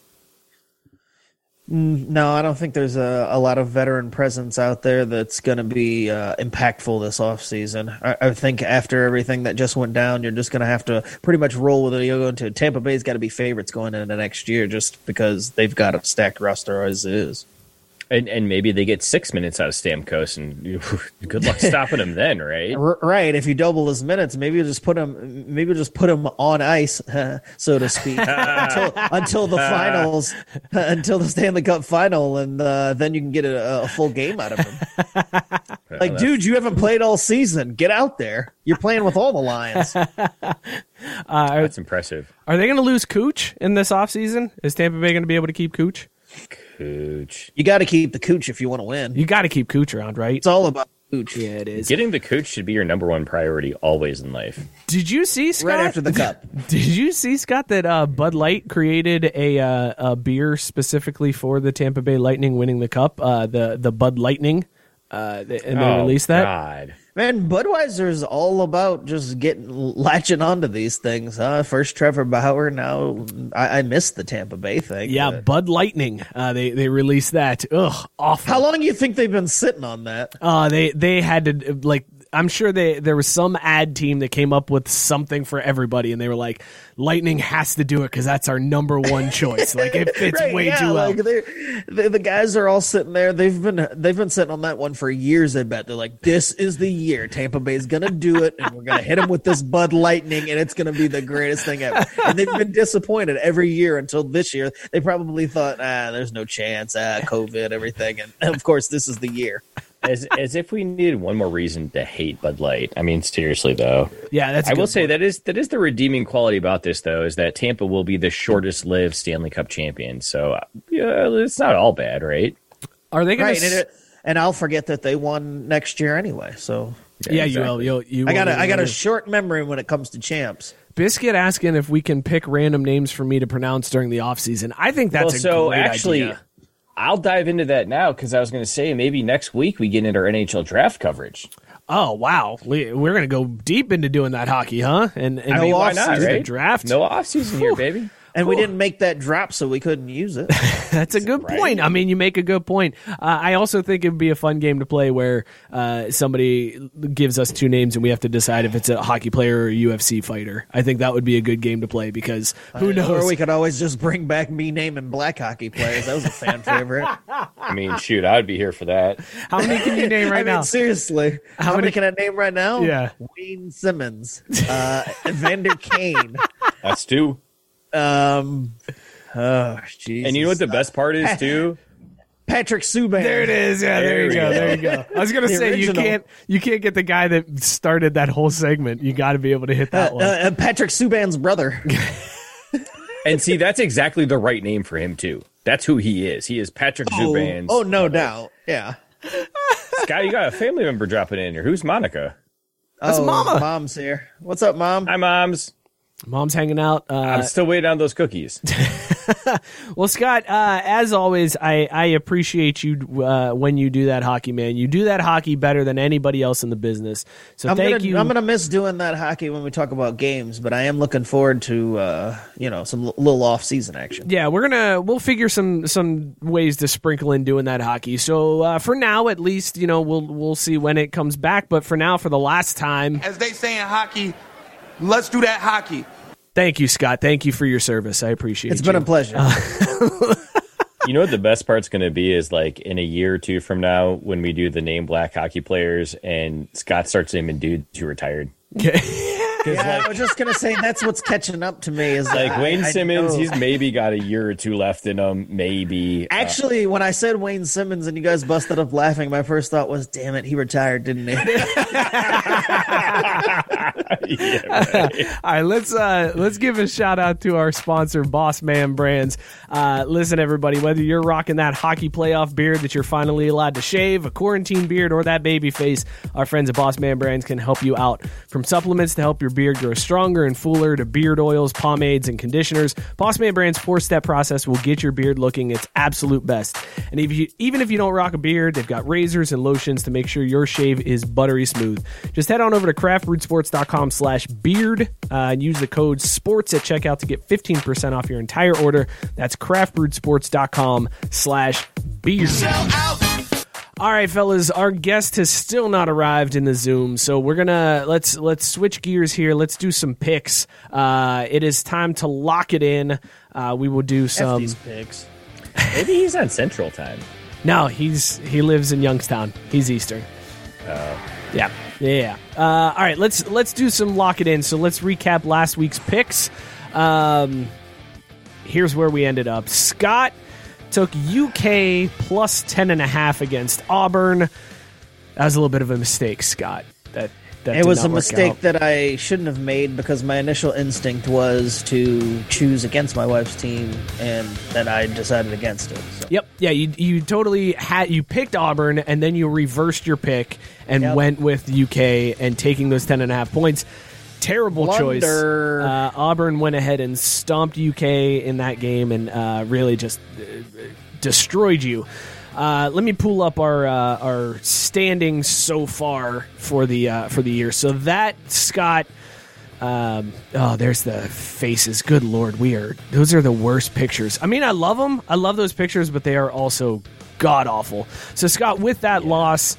No, I don't think there's a, a lot of veteran presence out there that's going to be uh, impactful this offseason. I, I think after everything that just went down, you're just going to have to pretty much roll with it. You're going to Tampa Bay's got to be favorites going into next year just because they've got a stacked roster as it is. And and maybe they get six minutes out of Stamkos, and good luck stopping him then, right? Right. If you double his minutes, maybe you'll just put him. Maybe you'll just put him on ice, uh, so to speak, until until the finals, until the Stanley Cup final, and uh, then you can get a, a full game out of him. Well, like, dude, you haven't played all season. Get out there. You're playing with all the Lions. uh, that's impressive. Are they going to lose Cooch in this offseason? Is Tampa Bay going to be able to keep Cooch? Cooch. You got to keep the Cooch if you want to win. You got to keep Cooch around, right? It's all about Cooch. Yeah, it is. Getting the Cooch should be your number one priority always in life. Did you see, Scott? Right after the cup. Did you see, Scott, that uh, Bud Light created a uh, a beer specifically for the Tampa Bay Lightning winning the cup, uh, the, the Bud Lightning, uh, and they oh, released that? God. Man, Budweiser is all about just getting latching onto these things. Huh? First Trevor Bauer, now I, I missed the Tampa Bay thing. Yeah, but. Bud Lightning. Uh, they they released that. Ugh, awful. How long do you think they've been sitting on that? Uh, they they had to like. I'm sure they there was some ad team that came up with something for everybody, and they were like, "Lightning has to do it because that's our number one choice." Like it fits right, way yeah, too well. Like they, the guys are all sitting there. They've been they've been sitting on that one for years. I bet they're like, "This is the year Tampa Bay's gonna do it, and we're gonna hit them with this Bud Lightning, and it's gonna be the greatest thing ever." And they've been disappointed every year until this year. They probably thought, "Ah, there's no chance. Ah, COVID, everything," and of course, this is the year. As as if we needed one more reason to hate Bud Light. I mean, seriously, though. Yeah, that's. I will say that is that is the redeeming quality about this, though, is that Tampa will be the shortest-lived Stanley Cup champion. So yeah, it's not all bad, right? Are they going right, to? And I'll forget that they won next year anyway. So yeah, yeah exactly. you will. You. I got a, I got a short memory when it comes to champs. Biscuit asking if we can pick random names for me to pronounce during the offseason. I think that's well, a so great actually, idea. I'll dive into that now because I was going to say maybe next week we get into our N H L draft coverage. Oh, wow. We're going to go deep into doing that hockey, huh? And, and I mean, why not, right? Draft. No offseason here, baby. And Ooh. we didn't make that drop, so we couldn't use it. That's a good right? point. I mean, you make a good point. Uh, I also think it would be a fun game to play where uh, somebody gives us two names and we have to decide if it's a hockey player or a U F C fighter. I think that would be a good game to play because who uh, knows? Or we could always just bring back me naming black hockey players. That was a fan favorite. I mean, shoot, I'd be here for that. How many can you name right I now? Mean, seriously. How, How many, many can I name right now? Yeah. Wayne Simmonds. Uh, Vander Kane. That's two. Um, oh, Jesus. And you know what the best part is, too? Patrick Subban. There it is. Yeah, there, there you go. There you go. I was gonna the say original. you can't you can't get the guy that started that whole segment. You got to be able to hit that uh, one. Uh, Patrick Subban's brother. And see, that's exactly the right name for him too. That's who he is. He is Patrick oh, Subban's. Oh, no brother. doubt. Yeah. Scott, you got a family member dropping in here. Who's Monica? That's oh, Mama. Mom's here. What's up, Mom? Hi, Moms. Mom's hanging out. Uh, I'm still waiting on those cookies. Well, Scott, uh, as always, I, I appreciate you uh, when you do that hockey, man. You do that hockey better than anybody else in the business. So I'm thank gonna, you. I'm going to miss doing that hockey when we talk about games, but I am looking forward to uh, you know some l- little off season action. Yeah, we're gonna we'll figure some some ways to sprinkle in doing that hockey. So uh, for now, at least, you know we'll we'll see when it comes back. But for now, for the last time, as they say in hockey. Let's do that hockey. Thank you, Scott. Thank you for your service. I appreciate it. It's been you. a pleasure. Uh, you know what the best part's going to be is like in a year or two from now when we do the name black hockey players and Scott starts naming dudes who retired. Okay. Yeah, like, I was just going to say that's what's catching up to me. Is Like I, Wayne Simmonds, he's maybe got a year or two left in him, maybe. Actually, uh, when I said Wayne Simmonds and you guys busted up laughing, my first thought was, damn it, he retired, didn't he? Yeah, right. All right, let's uh, let's give a shout out to our sponsor, Boss Man Brands. Uh, listen, everybody, whether you're rocking that hockey playoff beard that you're finally allowed to shave, a quarantine beard, or that baby face, our friends at Boss Man Brands can help you out. From supplements to help your beard grow stronger and fuller to beard oils, pomades, and conditioners, Boss Man Brands' four-step process will get your beard looking its absolute best. And if you, even if you don't rock a beard, they've got razors and lotions to make sure your shave is buttery smooth. Just head on over to craft root sports dot com slash beard uh, and use the code SPORTS at checkout to get fifteen percent off your entire order. That's craft root sports dot com slash beard. Sell out. All right, fellas, our guest has still not arrived in the Zoom, so we're gonna let's let's switch gears here. Let's do some picks. Uh, it is time to lock it in. Uh, we will do some F D's picks. Maybe he's on Central Time. No, he's he lives in Youngstown. He's Eastern. Oh, uh, yeah, yeah. Uh, all right, let's let's do some lock it in. So let's recap last week's picks. Um, here's where we ended up. Scott took U K plus ten and a half against Auburn. That was a little bit of a mistake, Scott. That that it was a mistake out. that I shouldn't have made because my initial instinct was to choose against my wife's team, and then I decided against it. So. Yep. Yeah. You you totally had you picked Auburn, and then you reversed your pick and yep. went with U K and taking those ten and a half points. Terrible Blunder. choice. Uh, Auburn went ahead and stomped U K in that game and uh, really just uh, destroyed you. Uh, let me pull up our uh, our standings so far for the uh, for the year. So that Scott, um, oh, there's the faces. Good Lord, we are. Those are the worst pictures. I mean, I love them. I love those pictures, but they are also god awful. So Scott, with that yeah. loss.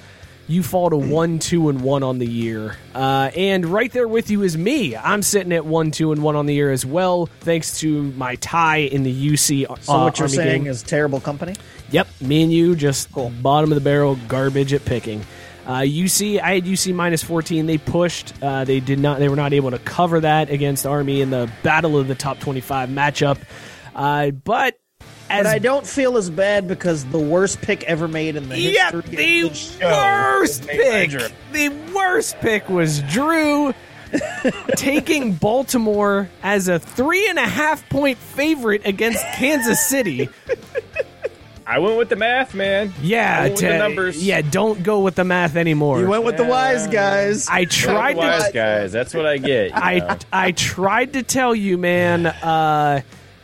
You fall to one, two, and one on the year, uh, and right there with you is me. I'm sitting at one, two, and one on the year as well, thanks to my tie in the U C. Uh, so what you're Army saying game. is terrible company. Yep, me and you just cool. bottom of the barrel, garbage at picking. Uh, U C, I had U C minus fourteen. They pushed. Uh, they did not. They were not able to cover that against Army in the battle of the top twenty-five matchup. Uh, but. As but I don't feel as bad because the worst pick ever made in the yep, history the of the show. Worst pick. The worst pick was Drew taking Baltimore as a three and a half point favorite against Kansas City. I went with the math, man. Yeah, I went with the numbers. Yeah, don't go with the math anymore. You went with yeah. the wise guys. I tried. With the wise to, guys. That's what I get. I know. I tried to tell you, man. Uh,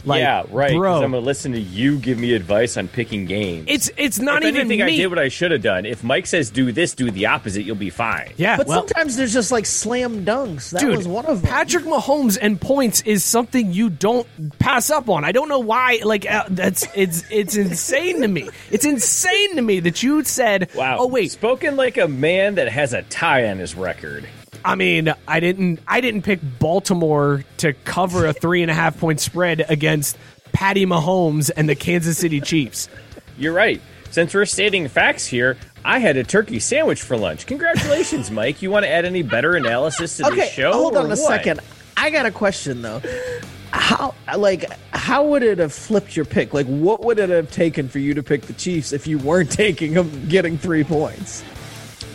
Like, yeah, right. Bro, I'm gonna listen to you give me advice on picking games. It's it's not if even anything, me. I did what I should have done. If Mike says do this, do the opposite. You'll be fine. Yeah, but well, sometimes there's just like slam dunks. That dude, was one of them. Patrick Mahomes and points is something you don't pass up on. I don't know why. Like uh, that's it's it's insane to me. It's insane to me that you said. Wow. Oh wait, spoken like a man that has a tie on his record. I mean, I didn't I didn't pick Baltimore to cover a three and a half point spread against Patty Mahomes and the Kansas City Chiefs. You're right. Since we're stating facts here, I had a turkey sandwich for lunch. Congratulations, Mike. You want to add any better analysis to okay, this show? Hold on a what? second. I got a question, though. How like how would it have flipped your pick? Like, what would it have taken for you to pick the Chiefs if you weren't taking them getting three points?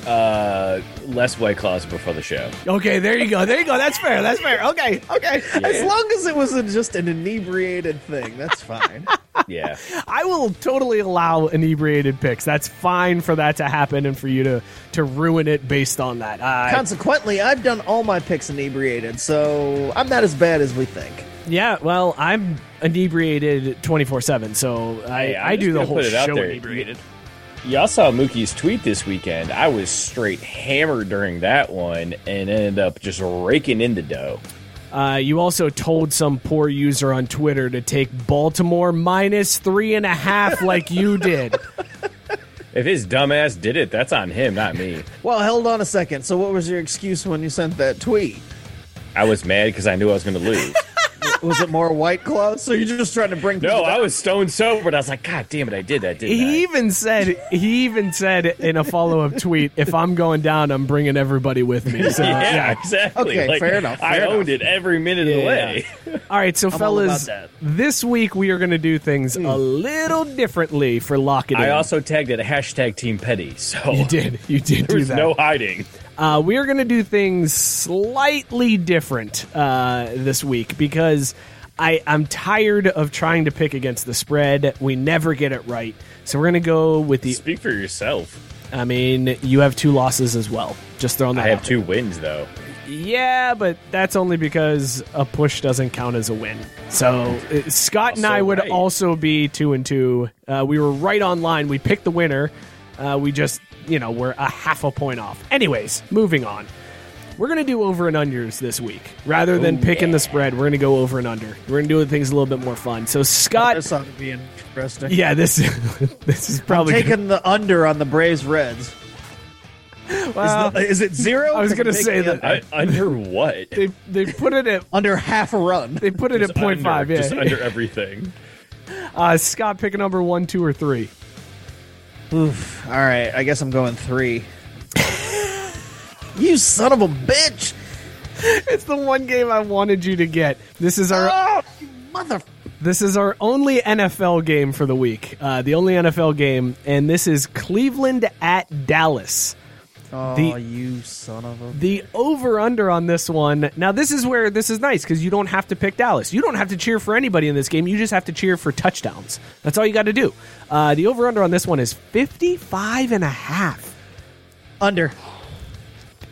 Uh, less White Claws before the show. Okay, there you go. There you go. That's fair. That's fair. Okay, okay. Yeah. As long as it wasn't just an inebriated thing, that's fine. Yeah. I will totally allow inebriated picks. That's fine for that to happen and for you to, to ruin it based on that. Uh, Consequently, I've done all my picks inebriated, so I'm not as bad as we think. Yeah, well, I'm inebriated twenty-four seven, so I, hey, I do the whole show inebriated. Y'all saw Mookie's tweet this weekend. I was straight hammered during that one and ended up just raking in the dough. Uh, you also told some poor user on Twitter to take Baltimore minus three and a half like you did. If his dumbass did it, that's on him, not me. Well, hold on a second. So what was your excuse when you sent that tweet? I was mad because I knew I was going to lose. Was it more White Claws? So you're just trying to bring people No, down? I was stone sober, but I was like, God damn it, I did that, didn't he I? He even said, he even said in a follow-up tweet, if I'm going down, I'm bringing everybody with me. So, yeah, yeah, exactly. Okay, like, fair enough. Fair I enough. owned it every minute yeah. of the way. All right, so I'm fellas, this week we are going to do things mm. a little differently for Lock It In. I also tagged it a hashtag Team Petty. So you did. You did there do was that. No hiding. Uh, we are going to do things slightly different uh, this week because I, I'm tired of trying to pick against the spread. We never get it right. So we're going to go with the... Speak for yourself. I mean, you have two losses as well. Just throwing that I have out two there. wins, though. Yeah, but that's only because a push doesn't count as a win. So uh, Scott also and I would right. also be two and two. Uh, we were right on line. We picked the winner. Uh, we just... You know, we're a half a point off. Anyways, moving on. We're going to do over and unders this week. Rather than oh, picking yeah. the spread, we're going to go over and under. We're going to do things a little bit more fun. So, Scott... This ought to be interesting. Yeah, this, this is probably... I'm taking the under on the Braves Reds. Well, is, the, is it zero? I was going to say that... Under, I, under what? They they put it at... under half a run. They put it just at point under, zero point five, yeah. Just under everything. Uh, Scott, pick a number one, two, or three. Oof. All right, I guess I'm going three. You son of a bitch! It's the one game I wanted you to get. This is our oh, you mother. This is our only N F L game for the week. Uh, the only N F L game, and this is Cleveland at Dallas. Oh, the, you son of a... The over-under on this one... Now, this is where this is nice, because you don't have to pick Dallas. You don't have to cheer for anybody in this game. You just have to cheer for touchdowns. That's all you got to do. Uh, the over-under on this one is fifty-five and a half. Under.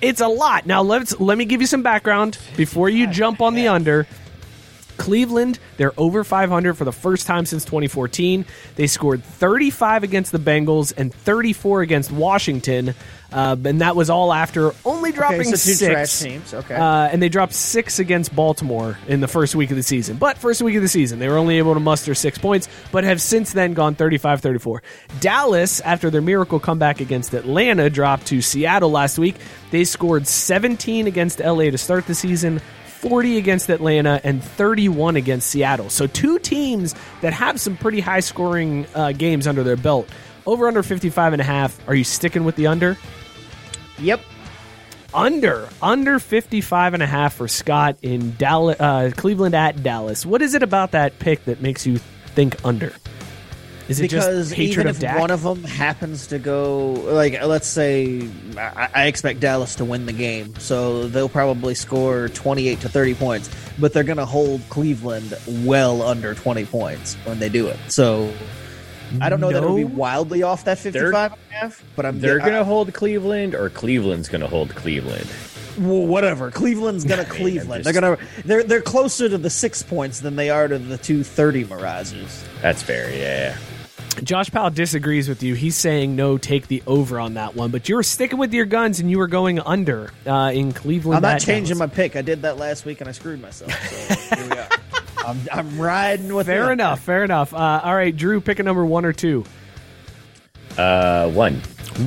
It's a lot. Now, let's let me give you some background before you jump on the under. Cleveland, they're over five hundred for the first time since twenty fourteen. They scored thirty-five against the Bengals and thirty-four against Washington, uh, and that was all after only dropping okay, so two six. Trash teams. Okay. Uh, and they dropped six against Baltimore in the first week of the season. But first week of the season, they were only able to muster six points, but have since then gone thirty-five thirty-four. Dallas, after their miracle comeback against Atlanta, dropped to Seattle last week. They scored seventeen against L A to start the season, forty against Atlanta, and thirty-one against Seattle. So two teams that have some pretty high-scoring uh, games under their belt. Over under fifty-five and a half. Are you sticking with the under? Yep. Under. Under fifty-five and a half for Scott in Dallas, uh, Cleveland at Dallas. What is it about that pick that makes you think under? Is it because just hatred even if of Dak? One of them happens to go, like, let's say I, I expect Dallas to win the game, so they'll probably score twenty-eight to thirty points, but they're going to hold Cleveland well under twenty points when they do it. So I don't know no. that it'll be wildly off that fifty-five and a half, but I'm they're going to hold Cleveland, or Cleveland's going to hold Cleveland. well, whatever. Cleveland's gonna I mean, Cleveland. Just, they're gonna they're they're closer to the six points than they are to the two thirty mirages. That's fair, yeah. Josh Powell disagrees with you. He's saying no, take the over on that one. But you were sticking with your guns and you were going under uh, in Cleveland. I'm not changing my pick. I did that last week and I screwed myself. So here we are. I'm, I'm riding with. Fair enough. Fair enough. Uh, all right, Drew, pick a number one or two. Uh, one.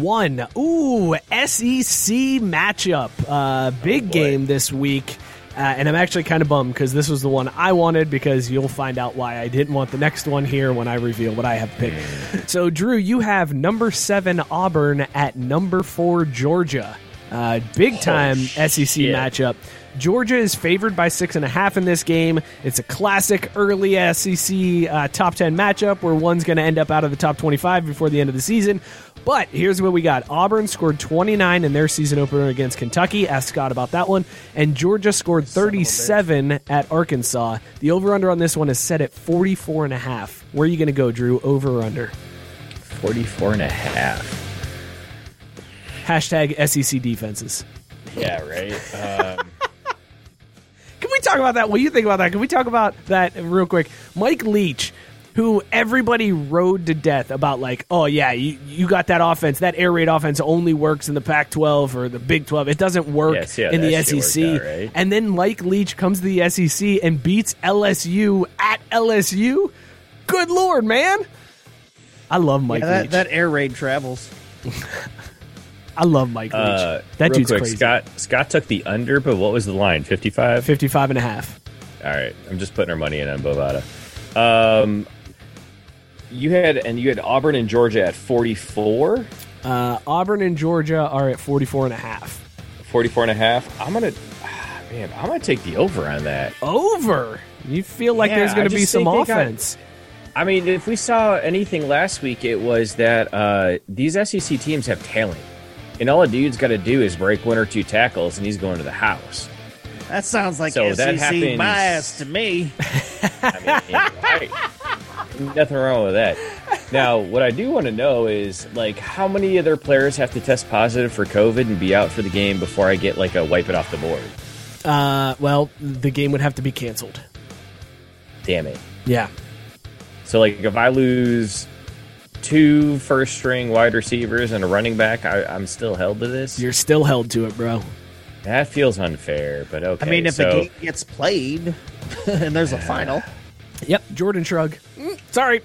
One. Ooh, S E C matchup. Uh, big oh game this week. Uh, and I'm actually kind of bummed because this was the one I wanted, because you'll find out why I didn't want the next one here when I reveal what I have picked. So, Drew, you have number seven Auburn at number four Georgia. Uh, big time oh, S E C yeah. matchup. Georgia is favored by six and a half in this game. It's a classic early S E C uh, top ten matchup where one's going to end up out of the top twenty-five before the end of the season. But here's what we got. Auburn scored twenty-nine in their season opener against Kentucky. Ask Scott about that one. And Georgia scored thirty-seven at Arkansas. The over-under on this one is set at forty-four and a half. Where are you going to go, Drew? Over or under? forty-four and a half. Hashtag S E C defenses. Yeah, right? Um... Can we talk about that? What do you think about that? Can we talk about that real quick? Mike Leach, who everybody rode to death about, like, oh, yeah, you, you got that offense. That air raid offense only works in the Pac twelve or the Big twelve. It doesn't work yes, yeah, in the S E C. Out, right? And then Mike Leach comes to the S E C and beats L S U at L S U. Good Lord, man. I love Mike yeah, that, Leach. That air raid travels. I love Mike Leach. Uh, that dude's quick, crazy. Scott, Scott took the under, but what was the line? fifty-five? fifty-five and a half. All right. I'm just putting our money in on Bovada. Um, you had and you had Auburn and Georgia at forty-four? Uh, Auburn and Georgia are at forty-four and a half. forty-four and a half? I'm going to ah, man, I'm going to take the over on that. Over? You feel like yeah, there's going to be some offense. Got, I mean, if we saw anything last week, it was that uh, these S E C teams have talent. And all a dude's got to do is break one or two tackles, and he's going to the house. That sounds like so S E C that happens, bias to me. I mean, right. Nothing wrong with that. Now, what I do want to know is, like, how many of their players have to test positive for COVID and be out for the game before I get, like, a wipe it off the board? Uh, well, the game would have to be canceled. Damn it. Yeah. So, like, if I lose two first-string wide receivers and a running back, I, I'm still held to this? You're still held to it, bro. That feels unfair, but okay. I mean, if so, the game gets played and there's a final. Yep, Jordan Shrug. Mm, sorry.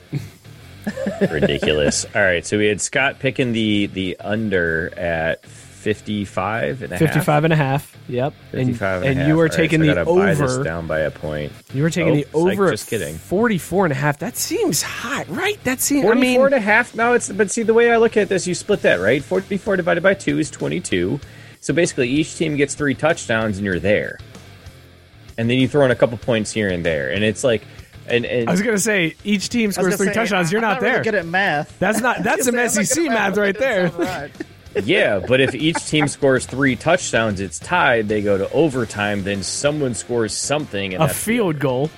Ridiculous. All right, so we had Scott picking the, the under at fifty-five and a half. fifty-five and a half, yep. fifty-five and, and, and half. You were taking right, so the over. I got to buy this down by a point. You were taking oh, the over like, just kidding. forty-four and a half. That seems high, right? That seems, forty-four I mean, and a half. No, it's, but see, the way I look at this, you split that, right? forty-four divided by two is twenty-two. So basically, each team gets three touchdowns, and you're there. And then you throw in a couple points here and there. And it's like, and, and I was gonna say each team scores three say, touchdowns. You're I'm not, not there. Really good at math. That's not that's some say, S E C math, math right there. Right. Yeah, but if each team scores three touchdowns, it's tied. They go to overtime. Then someone scores something. And a field goal.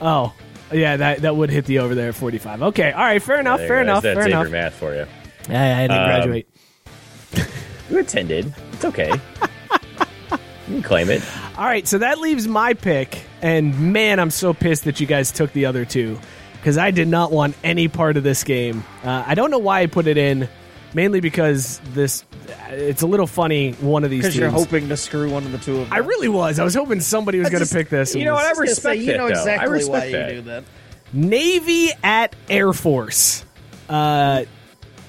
Oh, yeah, that that would hit the over there at forty-five. Okay, all right, fair enough, yeah, fair enough, that's fair enough. That's math for you. Yeah, I didn't um, graduate. You attended. It's okay. You can claim it. All right, so that leaves my pick, and man, I'm so pissed that you guys took the other two because I did not want any part of this game. Uh, I don't know why I put it in, mainly because this it's a little funny, one of these teams. Because you're hoping to screw one of the two of them. I really was. I was hoping somebody was going to pick this. You know what? I respect it, though. You know exactly why you do that. Navy at Air Force. Uh...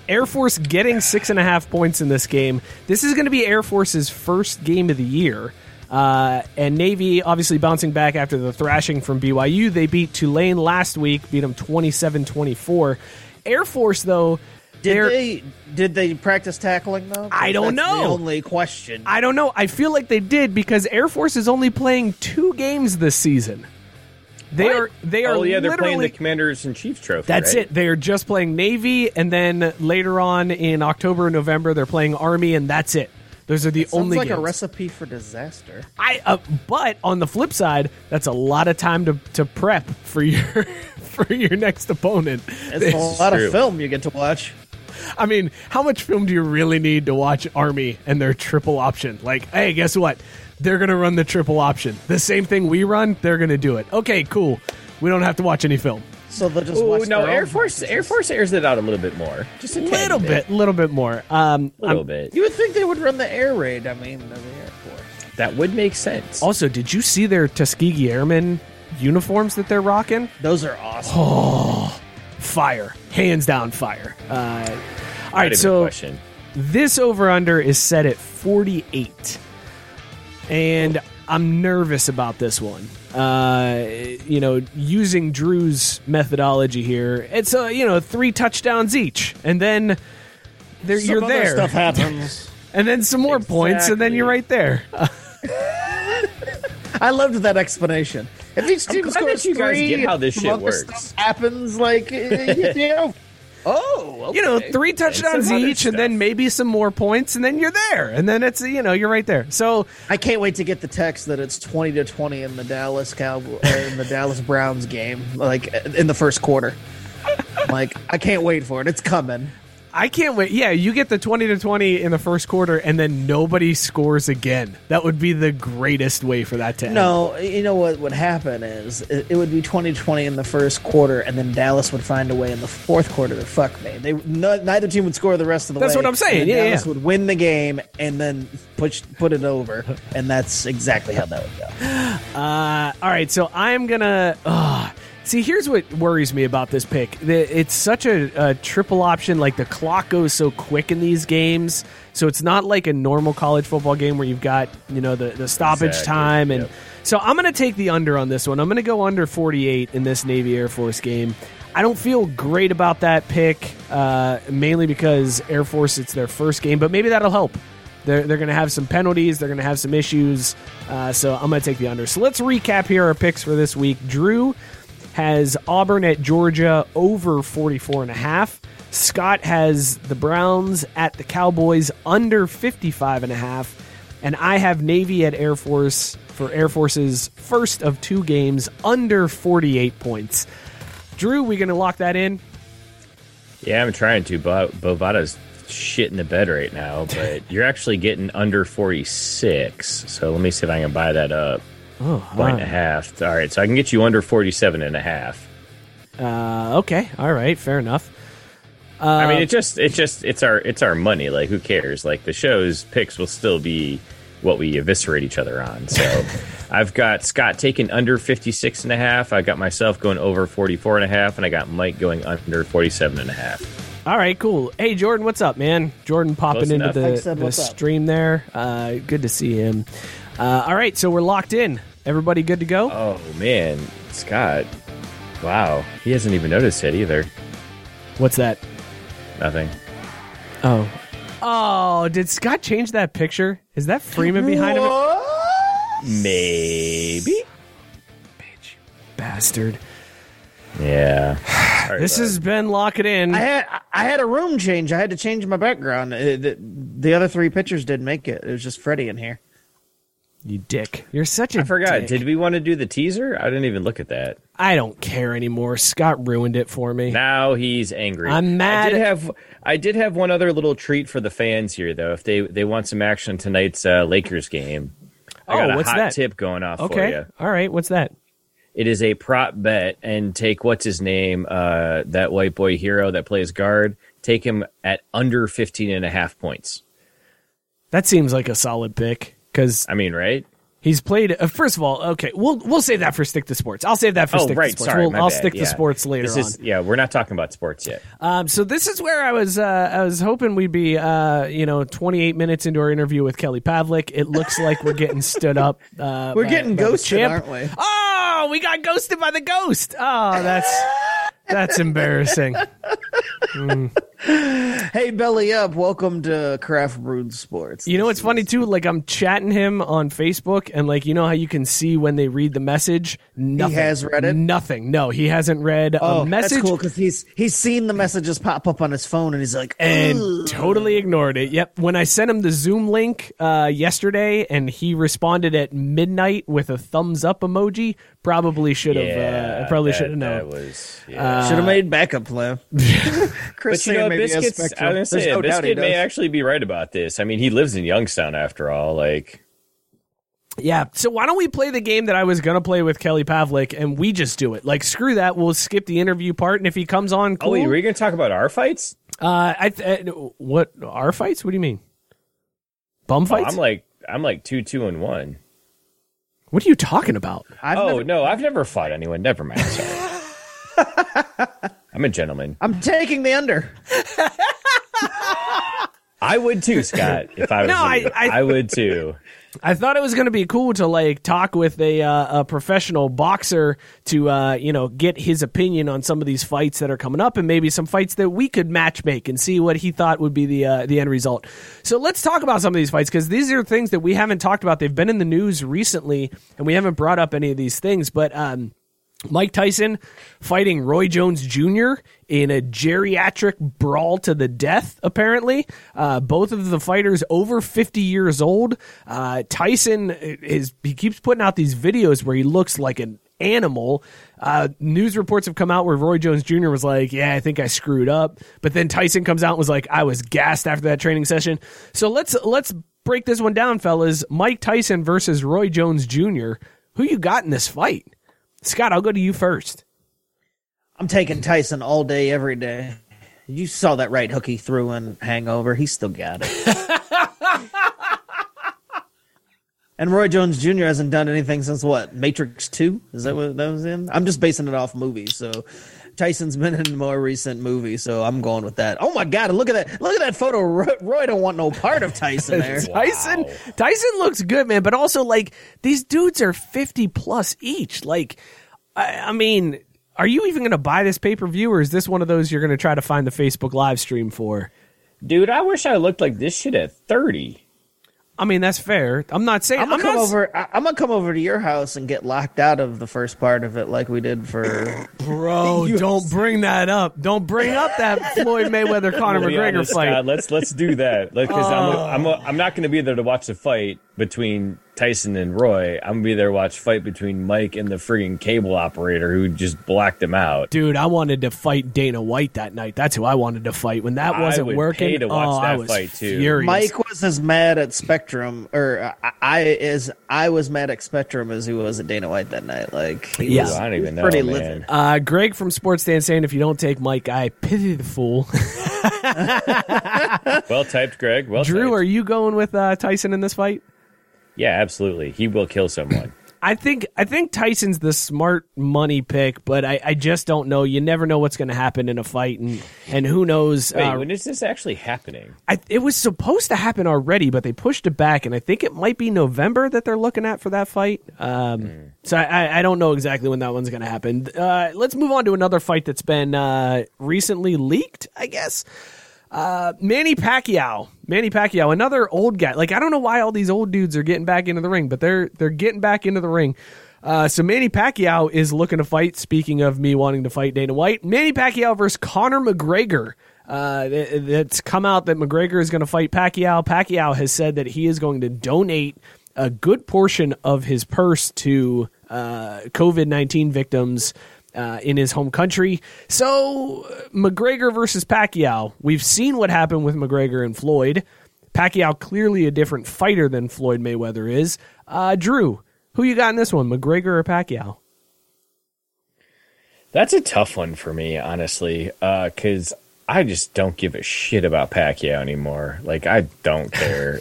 Air Force getting six and a half points in this game. This is going to be Air Force's first game of the year. Uh, and Navy obviously bouncing back after the thrashing from B Y U. They beat Tulane last week, beat them twenty-seven twenty-four. Air Force, though, Did they did they practice tackling, though? I don't that's know. The only question. I don't know. I feel like they did because Air Force is only playing two games this season. They what? are they are. Oh yeah, they're playing the Commanders and Chiefs Trophy. That's right? it. They are just playing Navy, and then later on in October and November, they're playing Army, and that's it. Those are the that sounds only. Sounds like games. A recipe for disaster. I. Uh, but on the flip side, that's a lot of time to, to prep for your for your next opponent. That's it's a lot true. Of film you get to watch. I mean, how much film do you really need to watch Army and their triple option? Like, hey, guess what? They're going to run the triple option. The same thing we run, they're going to do it. Okay, cool. We don't have to watch any film. So they'll just Ooh, watch no, Air Force Air Force airs it out a little bit more. Just a little bit. bit. Little bit more. Um, little I'm, bit. You would think they would run the air raid, I mean, the Air Force. That would make sense. Also, did you see their Tuskegee Airmen uniforms that they're rocking? Those are awesome. Oh, fire. Hands down fire. Uh, all right, so question. This over-under is set at forty-eight. And I'm nervous about this one. Uh, you know, using Drew's methodology here, it's uh, you know three touchdowns each, and then there some you're other there. Stuff happens, and then some more exactly. points, and then you're right there. I loved that explanation. If each team scores you guys three, get how this shit works. Happens like you know. Oh, okay. You know, three touchdowns and each, stuff. And then maybe some more points, and then you're there, and then it's you know you're right there. So I can't wait to get the text that it's twenty to twenty in the Dallas Cowboys in the Dallas Browns game, like in the first quarter. Like I can't wait for it; it's coming. I can't wait. Yeah, you get the twenty to twenty in the first quarter, and then nobody scores again. That would be the greatest way for that to end. No, you know what would happen is it, it would be twenty to twenty in the first quarter, and then Dallas would find a way in the fourth quarter to fuck me. They no, neither team would score the rest of the. That's way, what I'm saying. And yeah, Dallas yeah. would win the game and then push put it over, and that's exactly how that would go. Uh, all right, so I'm gonna. Uh, See, here's what worries me about this pick. It's such a, a triple option. Like, the clock goes so quick in these games. So it's not like a normal college football game where you've got, you know, the, the stoppage exactly. time. And yep. So I'm going to take the under on this one. I'm going to go under forty-eight in this Navy Air Force game. I don't feel great about that pick, uh, mainly because Air Force, it's their first game. But maybe that'll help. They're, they're going to have some penalties. They're going to have some issues. Uh, so I'm going to take the under. So let's recap here our picks for this week. Drew has Auburn at Georgia over forty-four and a half. Scott has the Browns at the Cowboys under fifty-five and a half. And I have Navy at Air Force for Air Force's first of two games under forty-eight points. Drew, we going to lock that in? Yeah, I'm trying to. Bo- Bovada's shit in the bed right now, but you're actually getting under forty-six. So let me see if I can buy that up. Oh, point and a half. All right, so I can get you under forty-seven and a half. Uh, okay, all right, fair enough. Uh, I mean, it just, it just, it's our, it's our money. Like, who cares? Like, the show's picks will still be what we eviscerate each other on. So, I've got Scott taking under fifty-six and a half. I got myself going over forty-four and a half, and I got Mike going under forty-seven and a half. All right, cool. Hey, Jordan, what's up, man? Jordan popping Close into enough. the, said, the stream there. Uh, good to see him. Uh, all right, so we're locked in. Everybody good to go? Oh, man. Scott. Wow. He hasn't even noticed it either. What's that? Nothing. Oh. Oh, did Scott change that picture? Is that Freeman behind what? him? Maybe. Bitch. Bastard. Yeah. Sorry, this bud. has been Lock It In. I had I had a room change. I had to change my background. The, the other three pictures didn't make it. It was just Freddie in here. You dick. You're such a I forgot. Dick. Did we want to do the teaser? I didn't even look at that. I don't care anymore. Scott ruined it for me. Now he's angry. I'm mad. I did have I did have one other little treat for the fans here, though. If they, they want some action tonight's uh, Lakers game. I got oh, a what's hot that? tip going off okay. for you. All right. What's that? It is a prop bet, and take what's his name, uh, that white boy hero that plays guard. Take him at under fifteen and a half points. That seems like a solid pick. Cause I mean, right? He's played. Uh, first of all, okay, we'll we'll save that for Stick to Sports. I'll save that for oh, Stick right, to Sports. Sorry, we'll, my I'll bad. stick yeah. to sports later this is, on. Yeah, we're not talking about sports yet. Um, so this is where I was. Uh, I was hoping we'd be, uh, you know, twenty-eight minutes into our interview with Kelly Pavlik. It looks like we're getting stood up. Uh, we're by, getting by ghosted, aren't we? Oh, we got ghosted by the ghost. Oh, that's. That's embarrassing. Mm. Hey, Belly Up, welcome to Craft Brewed Sports. You know what's funny, too? Like, I'm chatting him on Facebook, and, like, you know how you can see when they read the message? Nothing. He has read it? Nothing. No, he hasn't read oh, a message. That's cool, because he's, he's seen the messages pop up on his phone, and he's like, and ugh. Totally ignored it. Yep. When I sent him the Zoom link uh, yesterday, and he responded at midnight with a thumbs up emoji, Probably should have. Yeah, uh, probably should have known. Yeah. Uh, should have made backup plan. Chris, but you know, Biscuits. I was gonna say, no Biscuit may actually be right about this. I mean, he lives in Youngstown after all. Like, yeah. So why don't we play the game that I was gonna play with Kelly Pavlik, and we just do it? Like, screw that. We'll skip the interview part, and if he comes on, cool. Oh, wait, were you gonna talk about our fights? Uh, I th- what our fights? What do you mean? Bum fights? Oh, I'm like, I'm like two, two, and one. What are you talking about? I've oh, never... no, I've never fought anyone. Never mind. I'm a gentleman. I'm taking the under. I would too, Scott, if I was no, I, I, I would too. I thought it was going to be cool to like talk with a uh, a professional boxer to uh, you know, get his opinion on some of these fights that are coming up and maybe some fights that we could matchmake and see what he thought would be the uh, the end result. So let's talk about some of these fights because these are things that we haven't talked about. They've been in the news recently and we haven't brought up any of these things. But um, Mike Tyson fighting Roy Jones Junior in a geriatric brawl to the death, apparently. Uh, both of the fighters over fifty years old. Uh, Tyson, is he keeps putting out these videos where he looks like an animal. Uh, news reports have come out where Roy Jones Junior was like, yeah, I think I screwed up. But then Tyson comes out and was like, I was gassed after that training session. So let's let's break this one down, fellas. Mike Tyson versus Roy Jones Junior Who you got in this fight? Scott, I'll go to you first. I'm taking Tyson all day, every day. You saw that right hook he threw in Hangover. He still got it. And Roy Jones Junior hasn't done anything since, what, Matrix two? Is that what that was in? I'm just basing it off movies, so... Tyson's been in a more recent movie, so I'm going with that. Oh my God, look at that. Look at that photo. Roy don't want no part of Tyson there. Tyson wow. Tyson looks good, man, but also like these dudes are fifty plus each. Like I, I mean, are you even going to buy this pay-per-view or is this one of those you're going to try to find the Facebook live stream for? Dude, I wish I looked like this shit at thirty. I mean, that's fair. I'm not saying I'm gonna I'm come not... over. I, I'm gonna come over to your house and get locked out of the first part of it, like we did for. Bro, don't bring that up. Don't bring up that Floyd Mayweather Conor McGregor fight. God, let's let's do that. Like, cause uh... I'm a, I'm a, I'm not gonna be there to watch the fight between Tyson and Roy. I'm gonna be there to watch fight between Mike and the friggin' cable operator who just blacked him out. Dude, I wanted to fight Dana White that night. That's who I wanted to fight when that wasn't I would working. Pay to watch oh, that I was fight too. Furious. Mike was as mad at Spectrum. Or I, I is I was mad at Spectrum as he was at Dana White that night. Like, he yeah, was, I don't even know. Pretty livid. Uh, Greg from Sports Stand saying, "If you don't take Mike, I pity the fool." Well typed, Greg. Well, Drew, typed. Are you going with uh, Tyson in this fight? Yeah, absolutely. He will kill someone. I think I think Tyson's the smart money pick, but I, I just don't know. You never know what's going to happen in a fight, and, and who knows. Wait, uh, when is this actually happening? I, it was supposed to happen already, but they pushed it back, and I think it might be November that they're looking at for that fight. Um, mm. So I, I don't know exactly when that one's going to happen. Uh, let's move on to another fight that's been uh, recently leaked, I guess. Uh, Manny Pacquiao, Manny Pacquiao, another old guy. Like, I don't know why all these old dudes are getting back into the ring, but they're, they're getting back into the ring. Uh, so Manny Pacquiao is looking to fight. Speaking of me wanting to fight Dana White, Manny Pacquiao versus Conor McGregor. Uh, it's come out that McGregor is going to fight Pacquiao. Pacquiao has said that he is going to donate a good portion of his purse to, uh, covid nineteen victims, Uh, in his home country. So McGregor versus Pacquiao. We've seen what happened with McGregor and Floyd. Pacquiao clearly a different fighter than Floyd Mayweather is. Uh, Drew, who you got in this one, McGregor or Pacquiao? That's a tough one for me, honestly, because uh, I just don't give a shit about Pacquiao anymore. Like, I don't care.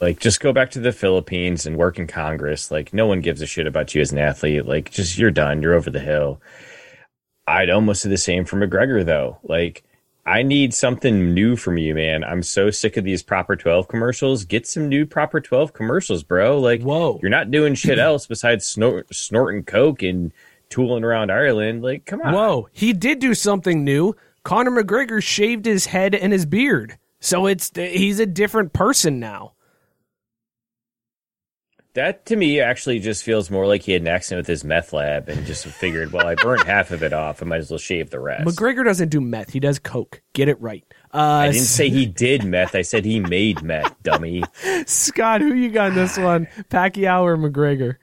Like, just go back to the Philippines and work in Congress. Like, no one gives a shit about you as an athlete. Like, just you're done. You're over the hill. I'd almost do the same for McGregor, though. Like, I need something new from you, man. I'm so sick of these Proper twelve commercials. Get some new Proper twelve commercials, bro. Like, whoa, you're not doing shit else besides snort, snorting coke and tooling around Ireland. Like, come on. Whoa, he did do something new. Conor McGregor shaved his head and his beard. So it's he's a different person now. That, to me, actually just feels more like he had an accident with his meth lab and just figured, well, I burned half of it off. I might as well shave the rest. McGregor doesn't do meth. He does coke. Get it right. Uh, I didn't say he did meth. I said he made meth, dummy. Scott, who you got in this one? Pacquiao or McGregor?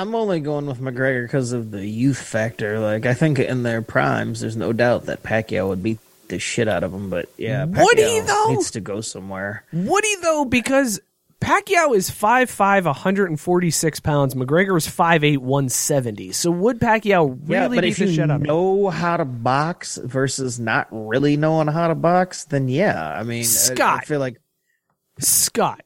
I'm only going with McGregor because of the youth factor. Like, I think in their primes, there's no doubt that Pacquiao would beat the shit out of him. But yeah, Pacquiao would he, though? Needs to go somewhere. Would he though? Because Pacquiao is five five, one forty-six pounds. McGregor is five eight, one seventy. So would Pacquiao really yeah, beat the shit out of him? But if you know how to box versus not really knowing how to box, then yeah. I mean, Scott, I, I feel like Scott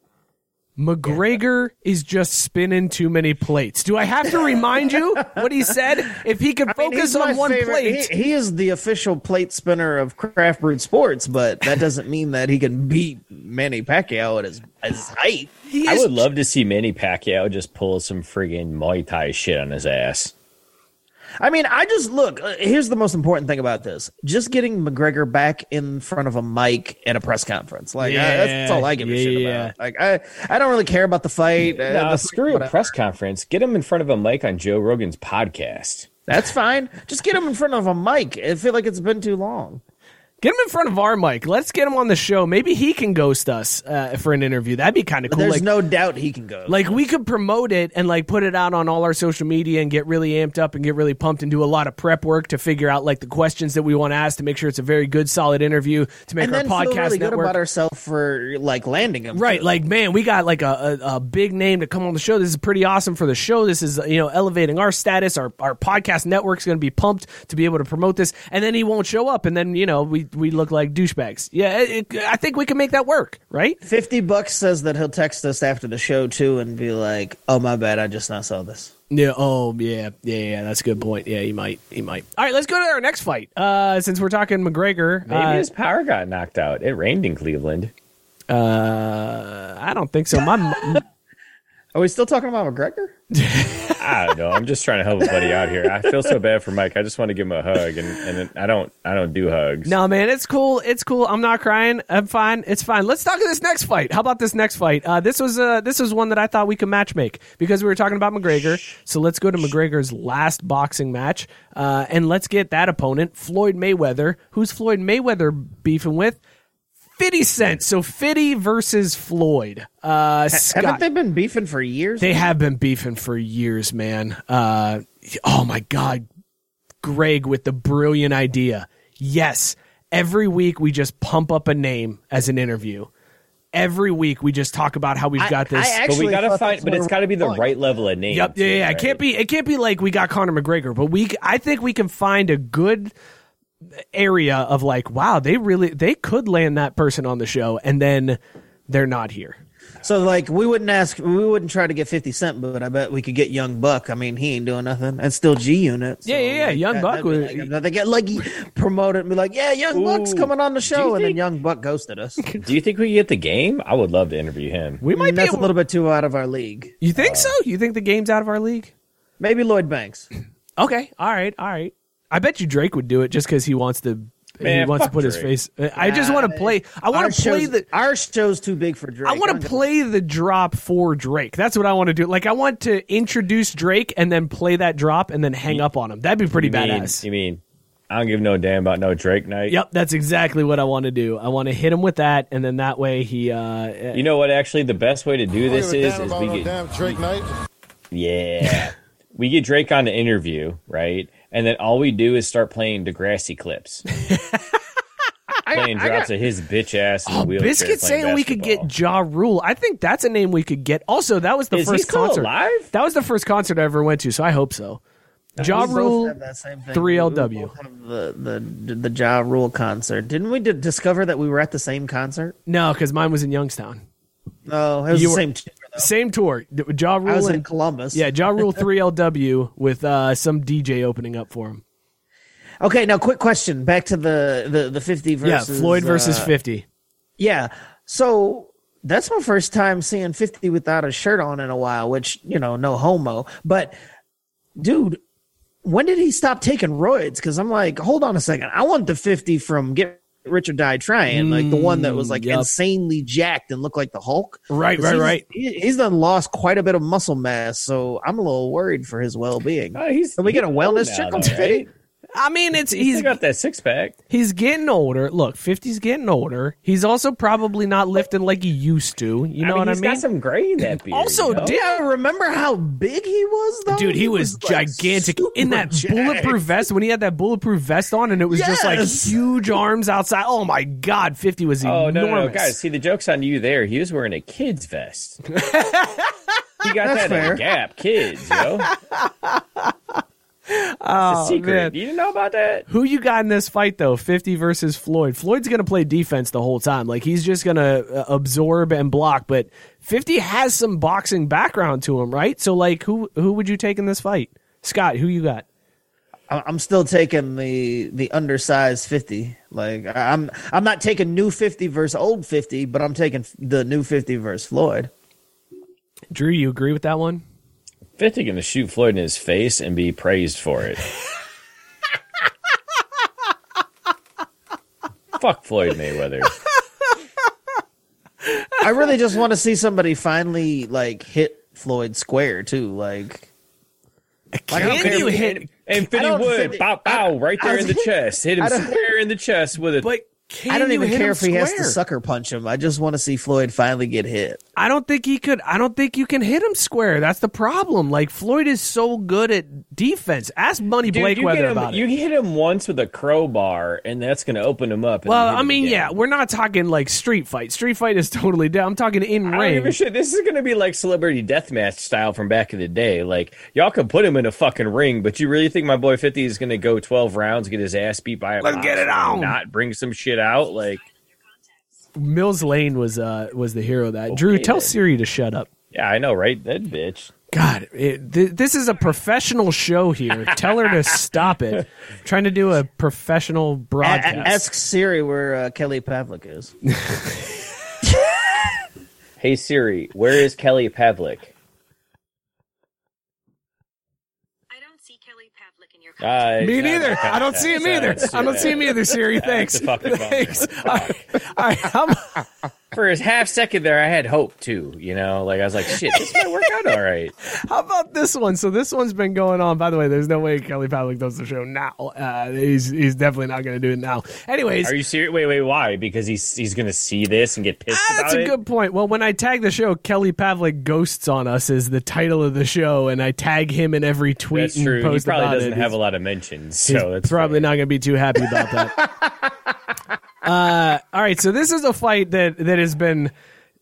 McGregor yeah. is just spinning too many plates. Do I have to remind you what he said? If he could focus I mean, on one favorite. plate. He, he is the official plate spinner of Craft Brewed Sports, but that doesn't mean that he can beat Manny Pacquiao at his, his height. He I is... would love to see Manny Pacquiao just pull some friggin' Muay Thai shit on his ass. I mean, I just look, uh, here's the most important thing about this. Just getting McGregor back in front of a mic at a press conference. Like, yeah, I, that's, that's all I give yeah, a shit yeah. about. Like, I, I don't really care about the fight. No, uh, the screw a press conference. Get him in front of a mic on Joe Rogan's podcast. That's fine. Just get him in front of a mic. I feel like it's been too long. Get him in front of our mic. Let's get him on the show. Maybe he can ghost us uh, for an interview. That'd be kind of cool. There's like, no doubt he can ghost. Like, we could promote it and, like, put it out on all our social media and get really amped up and get really pumped and do a lot of prep work to figure out, like, the questions that we want to ask to make sure it's a very good, solid interview to make and our podcast network. And then feel really network. good about ourselves for, like, landing him. Right. Through. Like, man, we got, like, a, a, a big name to come on the show. This is pretty awesome for the show. This is, you know, elevating our status. Our, our podcast network's going to be pumped to be able to promote this. And then he won't show up. And then, you know, we... we look like douchebags. Yeah, it, I think we can make that work, right? fifty bucks says that he'll text us after the show, too, and be like, oh, my bad, I just not saw this. Yeah, oh, yeah, yeah, yeah, that's a good point. Yeah, he might, he might. All right, let's go to our next fight, uh, since we're talking McGregor. Maybe uh, his power got knocked out. It rained in Cleveland. Uh, I don't think so. My Are we still talking about McGregor? I don't know. I'm just trying to help a buddy out here. I feel so bad for Mike. I just want to give him a hug, and, and I don't I don't do hugs. No, man, it's cool. It's cool. I'm not crying. I'm fine. It's fine. Let's talk about this next fight. How about this next fight? Uh, this was uh, this was one that I thought we could matchmake because we were talking about McGregor. So let's go to McGregor's last boxing match, uh, and let's get that opponent, Floyd Mayweather. Who's Floyd Mayweather beefing with? fifty cent, so fifty versus Floyd. Uh, Scott, haven't they been beefing for years? They have been beefing for years, man. Uh, oh, my God. Greg with the brilliant idea. Yes, every week we just pump up a name as an interview. Every week we just talk about how we've got this, I, I but we gotta find. But it's got to be the fun. right level of name. Yep, yeah, yeah. Right? It can't be. It can't be like we got Conor McGregor, but we. I think we can find a good area of like, wow, they really they could land that person on the show, and then they're not here. So like we wouldn't ask, we wouldn't try to get fifty cent, but I bet we could get Young Buck. I mean, he ain't doing nothing. That's still G Unit. So yeah, yeah, yeah. Like, Young that, Buck would like, they get like promoted and be like, yeah, Young Ooh, Buck's coming on the show, and think, then Young Buck ghosted us. Do you think we get the game? I would love to interview him. We might. I mean, that's able, a little bit too out of our league. You think uh, so? You think the game's out of our league? Maybe Lloyd Banks. Okay. All right. All right. I bet you Drake would do it just because he wants to. Man, he wants to put Drake. His face. I nah, just want to play. I want to play show's, the. Our show's too big for Drake. I want to play gonna... the drop for Drake. That's what I want to do. Like I want to introduce Drake and then play that drop and then hang you, up on him. That'd be pretty you badass. Mean, you mean I don't give no damn about no Drake night? Yep, that's exactly what I want to do. I want to hit him with that, and then that way he. Uh, you know what? Actually, the best way to do this is is we get damn Drake night. Yeah, we get Drake on the interview, right? And then all we do is start playing Degrassi clips. Playing I, drops I got, of his bitch ass. In oh, the Biscuit saying basketball. We could get Ja Rule. I think that's a name we could get. Also, that was the is first concert. Alive? That was the first concert I ever went to, so I hope so. No, Ja Rule, three L W. The, the, the Ja Rule concert. Didn't we d- discover that we were at the same concert? No, because mine was in Youngstown. Oh, it was you the were, same t- Same tour. Ja Rule I was in and, Columbus. Yeah, Ja Rule three L W with uh, some D J opening up for him. Okay, now quick question. Back to the, the, the fifty versus... Yeah, Floyd versus uh, fifty. Yeah, so that's my first time seeing fifty without a shirt on in a while, which, you know, no homo. But, dude, when did he stop taking roids? Because I'm like, hold on a second. I want the fifty from... Get Rich or Die Trying, like the one that was like yep. insanely jacked and looked like the Hulk. Right, right, he's, right. He, he's done lost quite a bit of muscle mass, so I'm a little worried for his well being. Uh, Can we get a wellness check on Fitty? I mean, it's he's, he's got that six pack. He's getting older. Look, fifty's getting older. He's also probably not lifting like he used to. You know I mean, what I mean? He's got some gray in that beard. Also, you know? Did I remember how big he was though? Dude, he, he was, was like gigantic in that jacked. bulletproof vest when he had that bulletproof vest on, and it was yes. just like huge arms outside. Oh my God, fifty was oh, enormous. Oh no, no, guys, see the joke's on you there. He was wearing a kid's vest. He got That's that fair. At Gap Kids, yo. It's oh, a secret. Man. You didn't know about that? Who you got in this fight, though? fifty versus Floyd. Floyd's going to play defense the whole time. Like, he's just going to uh, absorb and block. But fifty has some boxing background to him, right? So, like, who who would you take in this fight? Scott, who you got? I'm still taking the the undersized fifty. Like, I'm I'm not taking new fifty versus old fifty, but I'm taking the new fifty versus Floyd. Drew, you agree with that one? fifty going to shoot Floyd in his face and be praised for it. Fuck Floyd Mayweather. I really just want to see somebody finally, like, hit Floyd square, too. Like, can like you hit... And fifty would, bow, bow, right there in the chest. Hit him square in the chest with a... But, Can I don't even care if he square? has to sucker punch him. I just want to see Floyd finally get hit. I don't think he could. I don't think you can hit him square. That's the problem. Like, Floyd is so good at defense. Ask Money Blakeweather about it. You hit him once with a crowbar, and that's going to open him up. And well, I mean, yeah, we're not talking like street fight. Street fight is totally down. I'm talking in ring. I don't give a shit. This is going to be like celebrity deathmatch style from back in the day. Like, y'all can put him in a fucking ring, but you really think my boy fifty is going to go twelve rounds, get his ass beat by a Let's get it on. Not bring some shit out? Like, Mills Lane was uh was the hero that okay, Drew tell then. Siri to shut up. Yeah, I know, right? That bitch. God, it, th- this is a professional show here. Tell her to stop it. I'm trying to do a professional broadcast. A- ask Siri where uh, Kelly Pavlik is. Hey Siri, where is Kelly Pavlik? Uh, me neither. I don't see him either. I don't see him either, Siri. Thanks. Thanks. I, I, For a half second there, I had hope, too. You know, like I was like, shit, this might work out all right. How about this one? So this one's been going on. By the way, there's no way Kelly Pavlik does the show now. Uh, he's he's definitely not going to do it now. Anyways. Are you serious? Wait, wait, why? Because he's he's going to see this and get pissed ah, about it? That's a good point. Well, when I tag the show, Kelly Pavlik Ghosts on Us is the title of the show, and I tag him in every tweet that's and true. post about it. He probably doesn't it. have he's, a lot of mentions. So that's probably funny. Not going to be too happy about that. Uh, all right, so this is a fight that, that has been...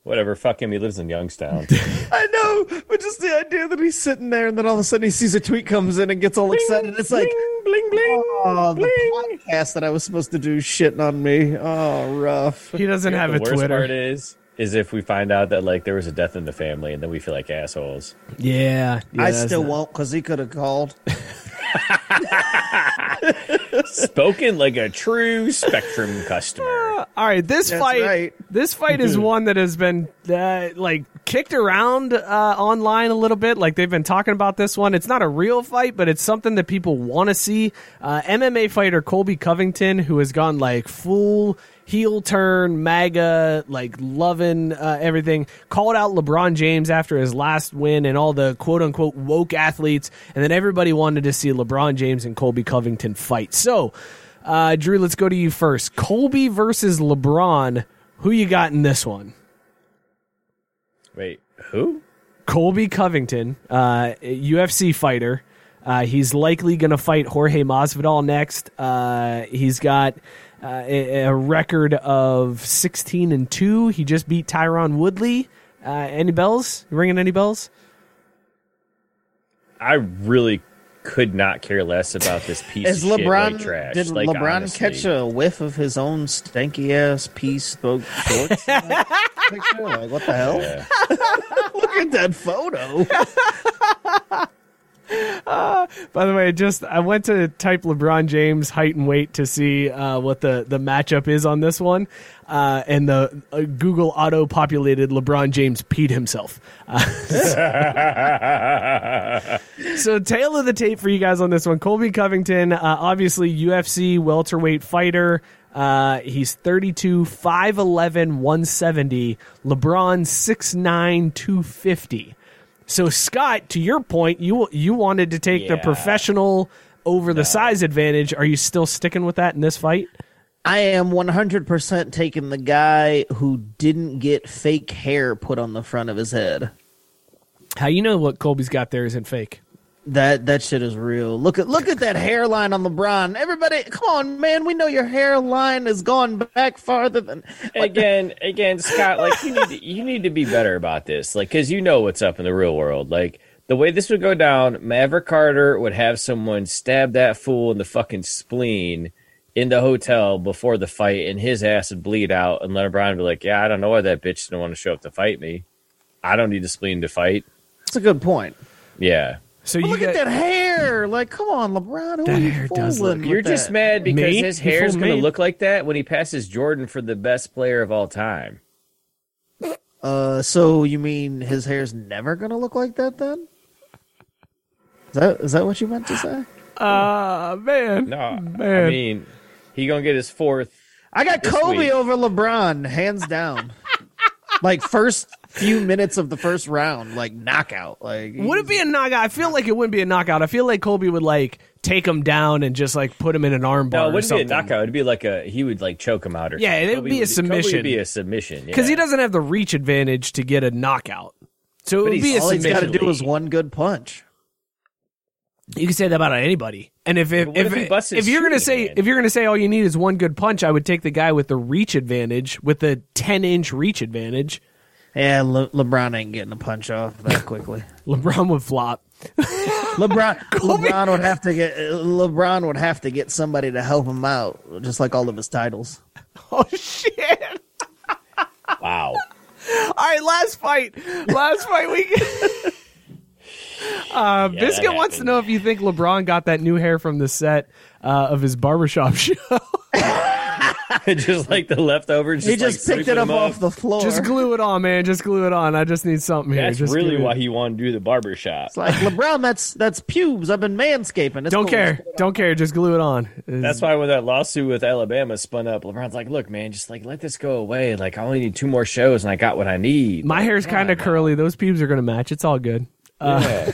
Whatever, fuck him, he lives in Youngstown. I know, but just the idea that he's sitting there and then all of a sudden he sees a tweet comes in and gets all bling, excited. It's bling, like, bling, bling, oh, bling. The podcast that I was supposed to do shitting on me. Oh, rough. He doesn't you know, have a Twitter. The worst part is, is if we find out that, like, there was a death in the family and then we feel like assholes. Yeah. yeah I still not... won't, because he could have called. Spoken like a true Spectrum customer. Uh, all right, this That's fight, right. this fight is one that has been uh, like kicked around uh, online a little bit. Like they've been talking about this one. It's not a real fight, but it's something that people want to see. Uh, M M A fighter Colby Covington, who has gone like full heel turn, MAGA, like loving uh, everything, called out LeBron James after his last win and all the quote-unquote woke athletes, and then everybody wanted to see LeBron James and Colby Covington fight. So, uh, Drew, let's go to you first. Colby versus LeBron, who you got in this one? Wait, who? Colby Covington, uh, U F C fighter. Uh, he's likely going to fight Jorge Masvidal next. Uh, he's got... Uh, a, a record of sixteen and two. He just beat Tyron Woodley. Uh, any bells? You ringing any bells? I really could not care less about this piece Is of LeBron, shit trash. Did like, LeBron honestly. catch a whiff of his own stanky-ass pea-spoke shorts? Like, what the hell? Yeah. Look at that photo. Uh, by the way, I just I went to type LeBron James height and weight to see uh, what the, the matchup is on this one, uh, and the uh, Google auto populated LeBron James peed himself. Uh, so, so tail of the tape for you guys on this one. Colby Covington, uh, obviously U F C welterweight fighter. Uh, he's thirty-two, five eleven, one seventy. LeBron six nine, two fifty. So, Scott, to your point, you you wanted to take yeah. the professional over the no. size advantage. Are you still sticking with that in this fight? I am one hundred percent taking the guy who didn't get fake hair put on the front of his head. How you know what Colby's got there isn't fake? That that shit is real. Look at look at that hairline on LeBron. Everybody, come on, man. We know your hairline has gone back farther than like, again, again, Scott. Like you need to, you need to be better about this. Like because you know what's up in the real world. Like the way this would go down, Maverick Carter would have someone stab that fool in the fucking spleen in the hotel before the fight, and his ass would bleed out. And LeBron would be like, "Yeah, I don't know why that bitch didn't want to show up to fight me. I don't need a spleen to fight." That's a good point. Yeah. So you look got, at that hair. Like, come on, LeBron. Who that are you hair does look. You're just that? mad because Mate? his hair is going to look like that when he passes Jordan for the best player of all time. Uh, so you mean his hair's never going to look like that then? Is that is that what you meant to say? Ah, uh, man. No, man. I mean, he going to get his fourth. I got Kobe week. over LeBron, hands down. Like, first few minutes of the first round, like, knockout. Like, would it be a knockout? I feel like it wouldn't be a knockout. I feel like Kobe would, like, take him down and just, like, put him in an armbar no, or something. It wouldn't be a knockout. It would be like a, he would, like, choke him out or yeah, something. Yeah, it would be a submission. Kobe would be a submission. Because yeah. he doesn't have the reach advantage to get a knockout. So it would be a all submission. All he's got to do is one good punch. You can say that about anybody. And if if if, if, if you're going to say hand? if you're going to say all you need is one good punch, I would take the guy with the reach advantage, with the ten inch reach advantage. Yeah, Le- LeBron ain't getting a punch off that quickly. LeBron would flop. LeBron LeBron would have to get LeBron would have to get somebody to help him out, just like all of his titles. Oh shit. Wow. All right, last fight. Last fight we Uh, yeah, Biscuit wants to know if you think LeBron got that new hair from the set uh, of his barbershop show. Just like the leftovers. He just like, picked it up off the floor. Just glue it on, man. Just glue it on. I just need something that's here. That's really why he wanted to do the barbershop. It's like, LeBron, that's that's pubes. I've been manscaping. It's Don't cool. care. Don't care. Just glue it on. It's... That's why when that lawsuit with Alabama spun up, LeBron's like, look, man, just like let this go away. Like I only need two more shows and I got what I need. My like, hair's kind of curly. Those pubes are going to match. It's all good. Uh,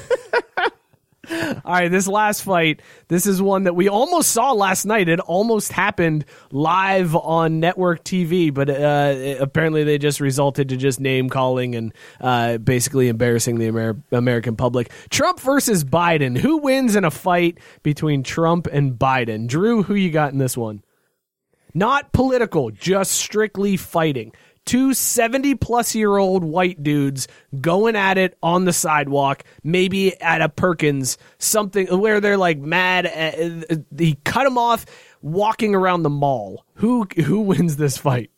yeah. All right, this last fight, this is one that we almost saw last night. It almost happened live on network T V, but uh, it, apparently they just resulted to just name calling and uh, basically embarrassing the Amer- American public. Trump versus Biden. Who wins in a fight between Trump and Biden? Drew, who you got in this one? Not political, just strictly fighting. Two seventy-plus-year-old white dudes going at it on the sidewalk, maybe at a Perkins, something where they're, like, mad. At, he cut him off walking around the mall. Who who wins this fight?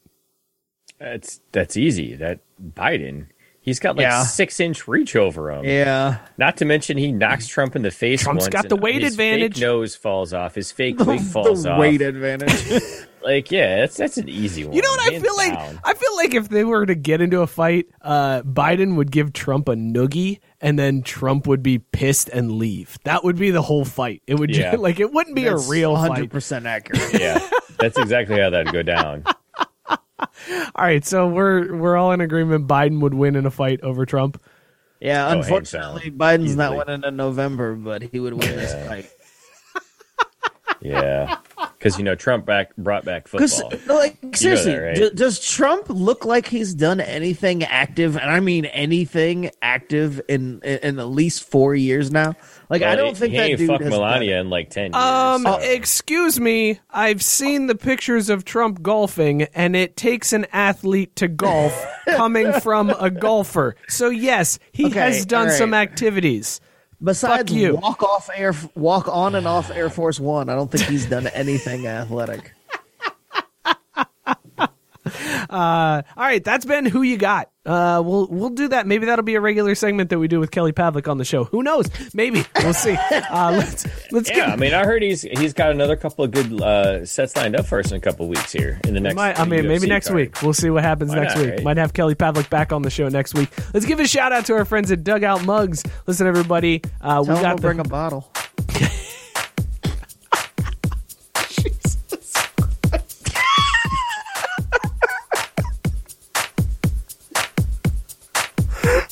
That's, that's easy. That Biden, he's got, like, yeah. six-inch reach over him. Yeah. Not to mention he knocks Trump in the face Trump's once. Trump's got the weight his advantage. His fake nose falls off. His fake wig falls the off. The weight advantage. Like, yeah, that's that's an easy one. You know what Hands I feel down. like? I feel like if they were to get into a fight, uh, Biden would give Trump a noogie, and then Trump would be pissed and leave. That would be the whole fight. It would yeah. just, like it wouldn't be that's a real one hundred percent fight. Accurate. Yeah, that's exactly how that'd go down. All right, so we're we're all in agreement. Biden would win in a fight over Trump. Yeah, oh, unfortunately, Biden's Easily. not winning in November, but he would win yeah. this fight. Yeah. Because, you know, Trump back brought back football. Like, seriously, that, right? d- does Trump look like he's done anything active, and I mean anything active, in in, in at least four years now? Like, well, I don't he, think he that ain't dude fuck has Melania done in like ten years. Um, so. Excuse me, I've seen the pictures of Trump golfing, and it takes an athlete to golf coming from a golfer. So, yes, he okay, has done right. some activities. Besides walk off air, walk on and off Air Force One, I don't think he's done anything athletic. Uh, all right, that's been Who You Got. Uh, we'll we'll do that. Maybe that'll be a regular segment that we do with Kelly Pavlik on the show. Who knows? Maybe we'll see. Uh, let's let's. Yeah, get... I mean, I heard he's he's got another couple of good uh, sets lined up for us in a couple of weeks here in the next. Might, I mean, U F C maybe next card. week. We'll see what happens Why next not, week. Right? Might have Kelly Pavlik back on the show next week. Let's give a shout out to our friends at Dugout Mugs. Listen, everybody, uh, we got we'll the... bring a bottle.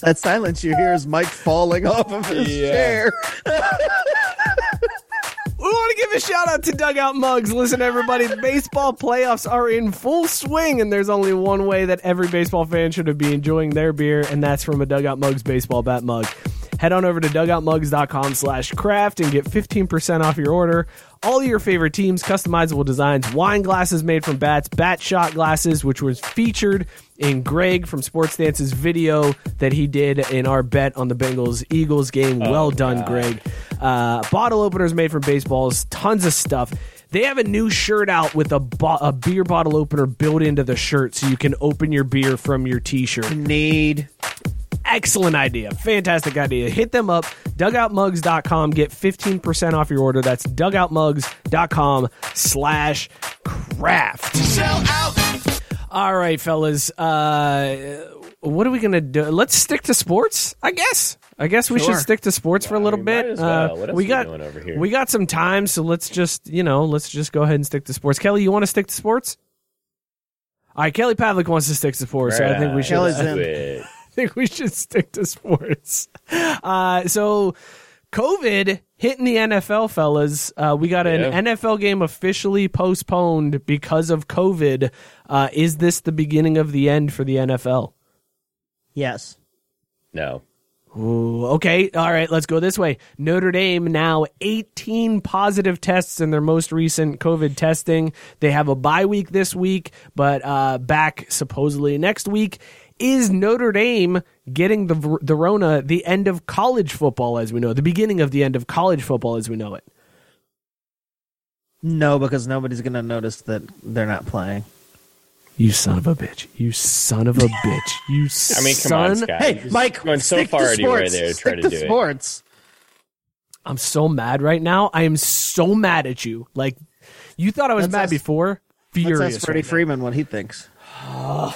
That silence you hear is Mike falling off of his yeah. chair. Ooh, a shout out to Dugout Mugs. Listen, everybody, baseball playoffs are in full swing, and there's only one way that every baseball fan should be enjoying their beer, and that's from a Dugout Mugs baseball bat mug. Head on over to dugout mugs dot com slash craft and get fifteen percent off your order. All your favorite teams, customizable designs, wine glasses made from bats, bat shot glasses, which was featured in Greg from Sports Dance's video that he did in our bet on the Bengals-Eagles game. Oh, well done, God. Greg. Uh, bottle openers made from baseballs, tons of stuff. They have a new shirt out with a, bo- a beer bottle opener built into the shirt so you can open your beer from your T-shirt. Need... Excellent idea. Fantastic idea. Hit them up. dugout mugs dot com. Get fifteen percent off your order. That's dugout mugs dot com slash craft. Sell out. All right, fellas. Uh, what are we going to do? Let's stick to sports, I guess. I guess we sure. should stick to sports yeah, for a little we bit. Might as well. Uh, what else we got, are we doing over here? We got some time, so let's just, you know, let's just go ahead and stick to sports. Kelly, you want to stick to sports? All right, Kelly Pavlik wants to stick to sports, right. so I think we should. Kelly's in. I think we should stick to sports. Uh, so COVID hitting the N F L, fellas. Uh, we got an yeah. N F L game officially postponed because of COVID. Uh, is this the beginning of the end for the N F L? Yes. No. Ooh, okay. All right. Let's go this way. Notre Dame now eighteen positive tests in their most recent COVID testing. They have a bye week this week, but uh, back supposedly next week. Is Notre Dame getting the the Rona the end of college football as we know it, the beginning of the end of college football as we know it? No, because nobody's going to notice that they're not playing. You son of a bitch. You son of a bitch. You son I mean, come on, Scott. Hey, You're Mike, going so far to anywhere there to try to, to do sports. It. I'm so mad right now. I am so mad at you. Like, you thought I was let's mad ask, before? Furious. Let's ask Freddie right Freeman now. What he thinks. Real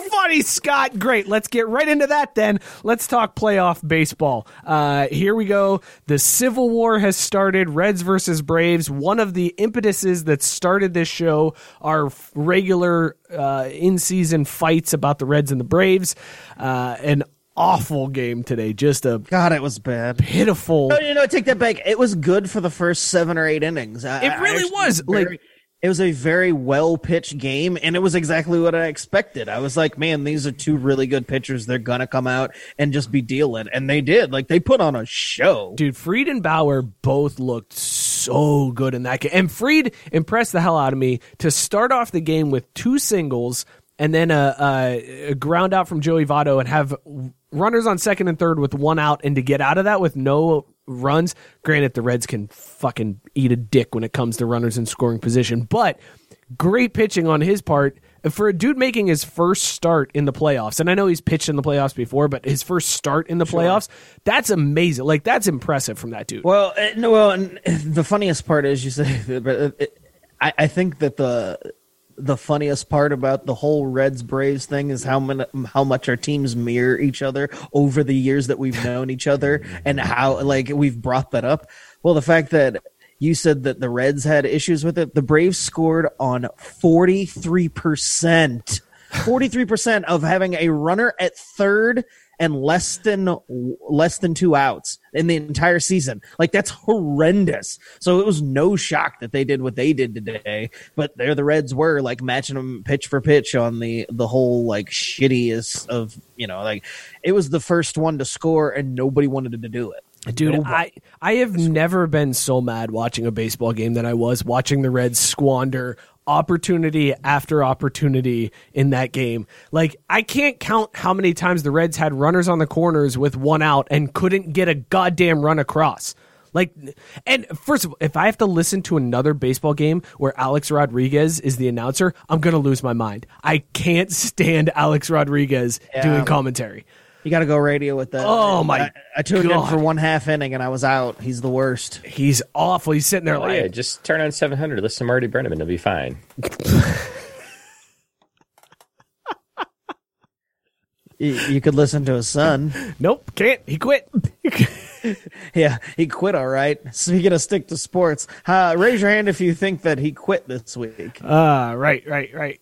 funny, Scott. Great. Let's get right into that then. Let's talk playoff baseball. Uh, here we go. The Civil War has started. Reds versus Braves. One of the impetuses that started this show are regular uh, in-season fights about the Reds and the Braves. Uh, an awful game today. Just a God, it was bad. Pitiful. No, you know, take that back. It was good for the first seven or eight innings. I, it really was. Very- like. It was a very well-pitched game, and it was exactly what I expected. I was like, man, these are two really good pitchers. They're going to come out and just be dealing. And they did. Like, they put on a show. Dude, Fried and Bauer both looked so good in that game. And Fried impressed the hell out of me to start off the game with two singles and then a, a, a ground out from Joey Votto and have runners on second and third with one out and to get out of that with no runs. Granted, the Reds can fucking eat a dick when it comes to runners in scoring position, but great pitching on his part for a dude making his first start in the playoffs. And I know he's pitched in the playoffs before, but his first start in the sure. playoffs, that's amazing. Like, that's impressive from that dude. Well, no, well, and the funniest part is you say, but it, I, I think that the the funniest part about the whole Reds Braves thing is how many, how much our teams mirror each other over the years that we've known each other and how like we've brought that up. Well, the fact that you said that the Reds had issues with it, the Braves scored on forty-three percent, forty-three percent of having a runner at third and less than less than two outs in the entire season. Like, that's horrendous. So it was no shock that they did what they did today, but there the Reds were, like, matching them pitch for pitch on the, the whole, like, shittiest of, you know, like, it was the first one to score, and nobody wanted to do it. Dude, nobody. I I have never been so mad watching a baseball game than I was watching the Reds squander opportunity after opportunity in that game. Like, I can't count how many times the Reds had runners on the corners with one out and couldn't get a goddamn run across. Like, and first of all, if I have to listen to another baseball game where Alex Rodriguez is the announcer, I'm going to lose my mind. I can't stand Alex Rodriguez yeah. doing commentary. You got to go radio with that. Oh, my I, I tuned God. in for one half inning, and I was out. He's the worst. He's awful. He's sitting there oh, like... Yeah, just turn on seven hundred. Listen to Marty Brenneman. It'll be fine. you, you could listen to his son. Nope, can't. He quit. Yeah, he quit, all right. Speaking of stick to sports, uh, raise your hand if you think that he quit this week. Uh, right, right, right.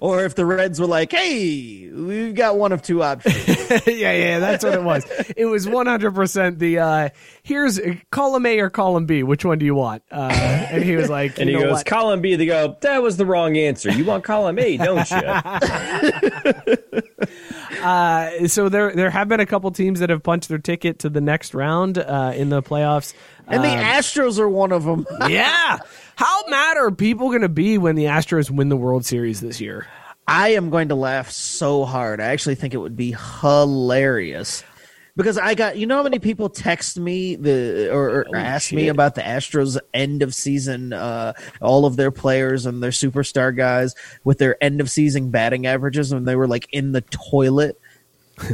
Or if the Reds were like, hey, we've got one of two options. yeah, yeah, that's what it was. It was one hundred percent the, uh, here's column A or column B. Which one do you want? Uh, and he was like, and he goes, what? Column B. They go, that was the wrong answer. You want column A, don't you? uh, so there, there have been a couple teams that have punched their ticket to the next round uh, in the playoffs. And the um, Astros are one of them. yeah. How mad are people going to be when the Astros win the World Series this year? I am going to laugh so hard. I actually think it would be hilarious. Because I got, you know how many people text me the or, or ask shit. me about the Astros end of season, uh, all of their players and their superstar guys with their end of season batting averages when they were like in the toilet? yeah,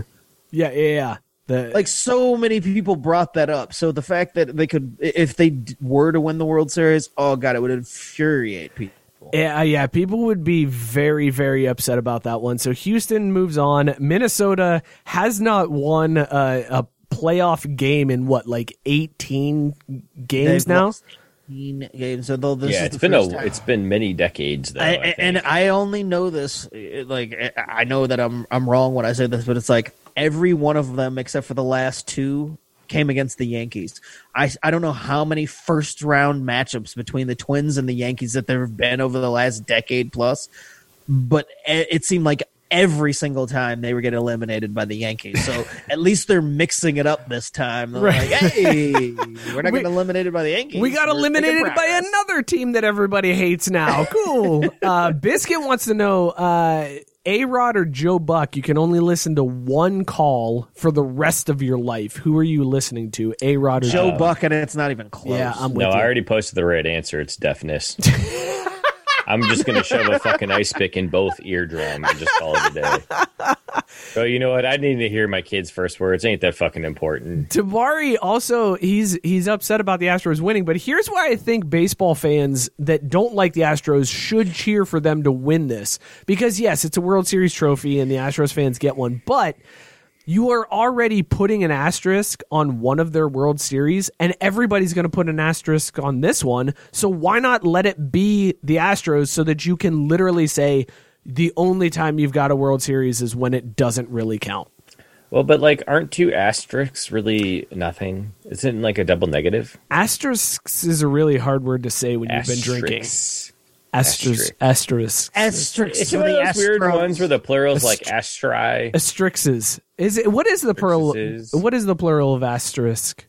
yeah, yeah. The, like so many people brought that up. So the fact that they could, if they were to win the World Series, oh God, it would infuriate people. Yeah, yeah, people would be very, very upset about that one. So Houston moves on. Minnesota has not won a, a playoff game in what, like eighteen games They've now? eighteen games. Although this yeah, is it's the been first a, time. It's been many decades though. I, I and I only know this, like I know that I'm I'm wrong when I say this, but it's like every one of them except for the last two came against the Yankees. I, I don't know how many first-round matchups between the Twins and the Yankees that there have been over the last decade plus, but it seemed like every single time they were getting eliminated by the Yankees. So at least they're mixing it up this time. They're right. like, hey, we're not we, getting eliminated by the Yankees. We got we're eliminated by another team that everybody hates now. Cool. uh, Biscuit wants to know... Uh, A-Rod or Joe Buck, you can only listen to one call for the rest of your life. Who are you listening to, A-Rod or Joe Buck? Joe Buck, and it's not even close. Yeah, I'm with No, you. I already posted the right answer. It's deafness. I'm just going to shove a fucking ice pick in both eardrums and just call it a day. So you know what? I need to hear my kids' first words. Ain't that fucking important. Tabari also, he's he's upset about the Astros winning, but here's why I think baseball fans that don't like the Astros should cheer for them to win this. Because, yes, it's a World Series trophy, and the Astros fans get one, but... You are already putting an asterisk on one of their World Series, and everybody's going to put an asterisk on this one. So why not let it be the Astros so that you can literally say the only time you've got a World Series is when it doesn't really count? Well, but like, aren't two asterisks really nothing? Isn't like a double negative? Asterisks is a really hard word to say when asterisks. You've been drinking. Asterisk, asterisk, asterisk. It's one of those weird ones where the plural's like astri. Asterixes. Is it? What is the plural? What is the plural of asterisk?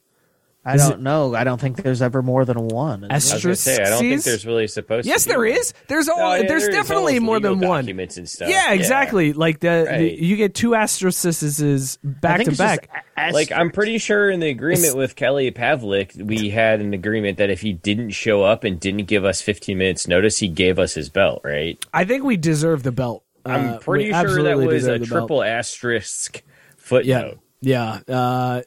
I don't know. I don't think there's ever more than one. Asterisk. I don't think there's really supposed. Yes, there is. There's all. There's definitely more than one. Documents and stuff. Yeah, exactly. Like the you get two asterisks back to back. Like I'm pretty sure in the agreement with Kelly Pavlik, we had an agreement that if he didn't show up and didn't give us fifteen minutes notice, he gave us his belt, right? I think we deserve the belt. I'm pretty uh, sure that was a triple asterisk footnote. Yeah. yeah. Uh,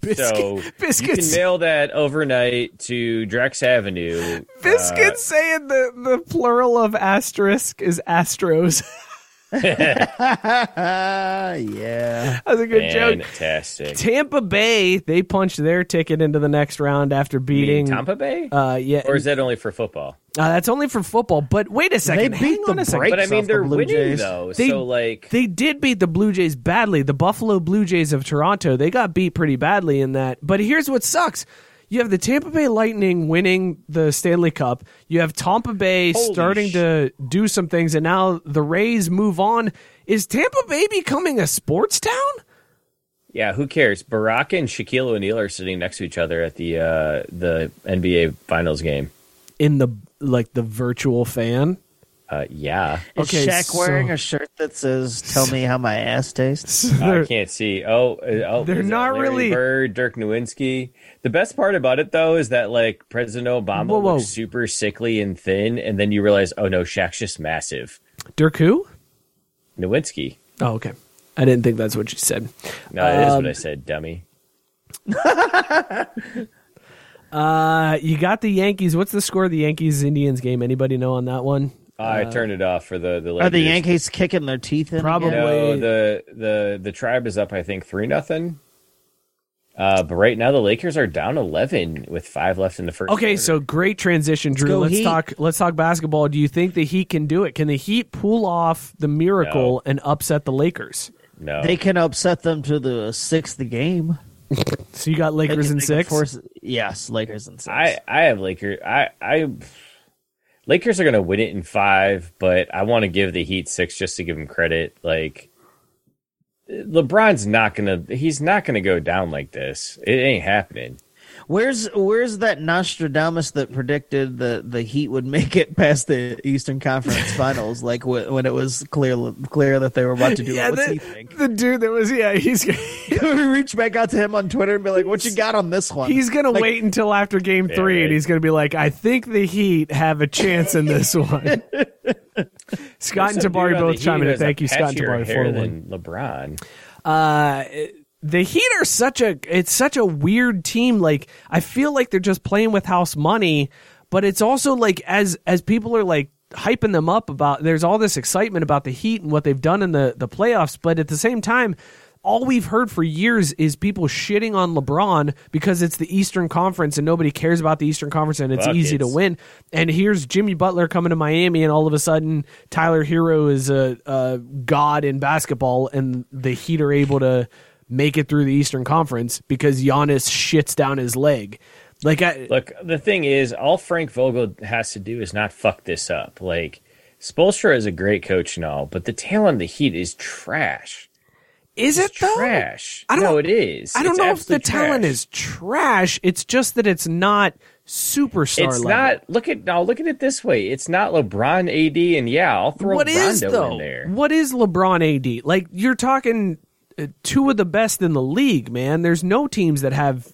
Biscuit, so Biscuits. You can mail that overnight to Drex Avenue. Biscuit uh, saying the, the plural of asterisk is Astros. yeah, that was a good Fantastic. joke. Tampa Bay, they punched their ticket into the next round after beating Tampa Bay. Uh, yeah, or is that only for football? Uh, that's only for football. But wait a second, they beat Hang the Braves. But I mean, they're the winning Jays. though. They, so like, they did beat the Blue Jays badly. The Buffalo Blue Jays of Toronto, they got beat pretty badly in that. But here's what sucks. You have the Tampa Bay Lightning winning the Stanley Cup. You have Tampa Bay Holy starting sh- to do some things, and now the Rays move on. Is Tampa Bay becoming a sports town? Yeah, who cares? Barack and Shaquille O'Neal are sitting next to each other at the uh, the N B A Finals game. In the like the virtual fan? Uh, yeah. Is okay, Shaq so, wearing a shirt that says "Tell me how my ass tastes"? I can't see. Oh, oh they're not really. Bird, Dirk Nowitzki. The best part about it, though, is that like President Obama whoa, whoa. looks super sickly and thin, and then you realize, oh no, Shaq's just massive. Dirk who? Nowitzki. Oh, okay. I didn't think that's what you said. No, um, it is what I said, dummy. uh, you got the Yankees. What's the score of the Yankees-Indians game? Anybody know on that one? I uh, turned it off for the the. Lakers. Are the Yankees kicking their teeth in? Probably. No, the the the tribe is up. I think three nothing. Uh, but right now the Lakers are down eleven with five left in the first. Okay, quarter. So great transition, Drew. Let's, let's talk. Let's talk basketball. Do you think the Heat can do it? Can the Heat pull off the miracle no. and upset the Lakers? No, they can upset them to the sixth game. So you got Lakers in six. Force, yes, Lakers in six. I, I have Lakers. I I Lakers are going to win it in five, but I want to give the Heat six just to give them credit. Like. LeBron's not gonna. He's not gonna go down like this. It ain't happening. Where's Where's that Nostradamus that predicted the the Heat would make it past the Eastern Conference Finals? Like w- when it was clear clear that they were about to do. Yeah, it. What's the, he think? The dude that was. Yeah, he's gonna reach back out to him on Twitter and be like, "What you got on this one?" He's gonna like, wait until after Game yeah, Three, right. and he's gonna be like, "I think the Heat have a chance in this one." Scott and Jabari both chiming in. Thank you, Scott and Jabari, for than LeBron. Uh, the Heat are such a it's such a weird team. Like I feel like they're just playing with house money, but it's also like as as people are like hyping them up about. There's all this excitement about the Heat and what they've done in the the playoffs, but at the same time. All we've heard for years is people shitting on LeBron because it's the Eastern Conference and nobody cares about the Eastern Conference and it's Buckets. Easy to win. And here's Jimmy Butler coming to Miami and all of a sudden Tyler Herro is a, a god in basketball and the Heat are able to make it through the Eastern Conference because Giannis shits down his leg. Like, I, Look, the thing is, all Frank Vogel has to do is not fuck this up. Like, Spoelstra is a great coach and all, but the tail on the Heat is trash. Is it though? Trash. I don't know. It is. I don't it's know if the talent trash. is trash. It's just that it's not superstar. It's level. not. Look at now. Look at it this way. It's not LeBron, A D, and yeah, I'll throw what Rondo is, though? in there. What is LeBron, A D? Like you're talking two of the best in the league, man. There's no teams that have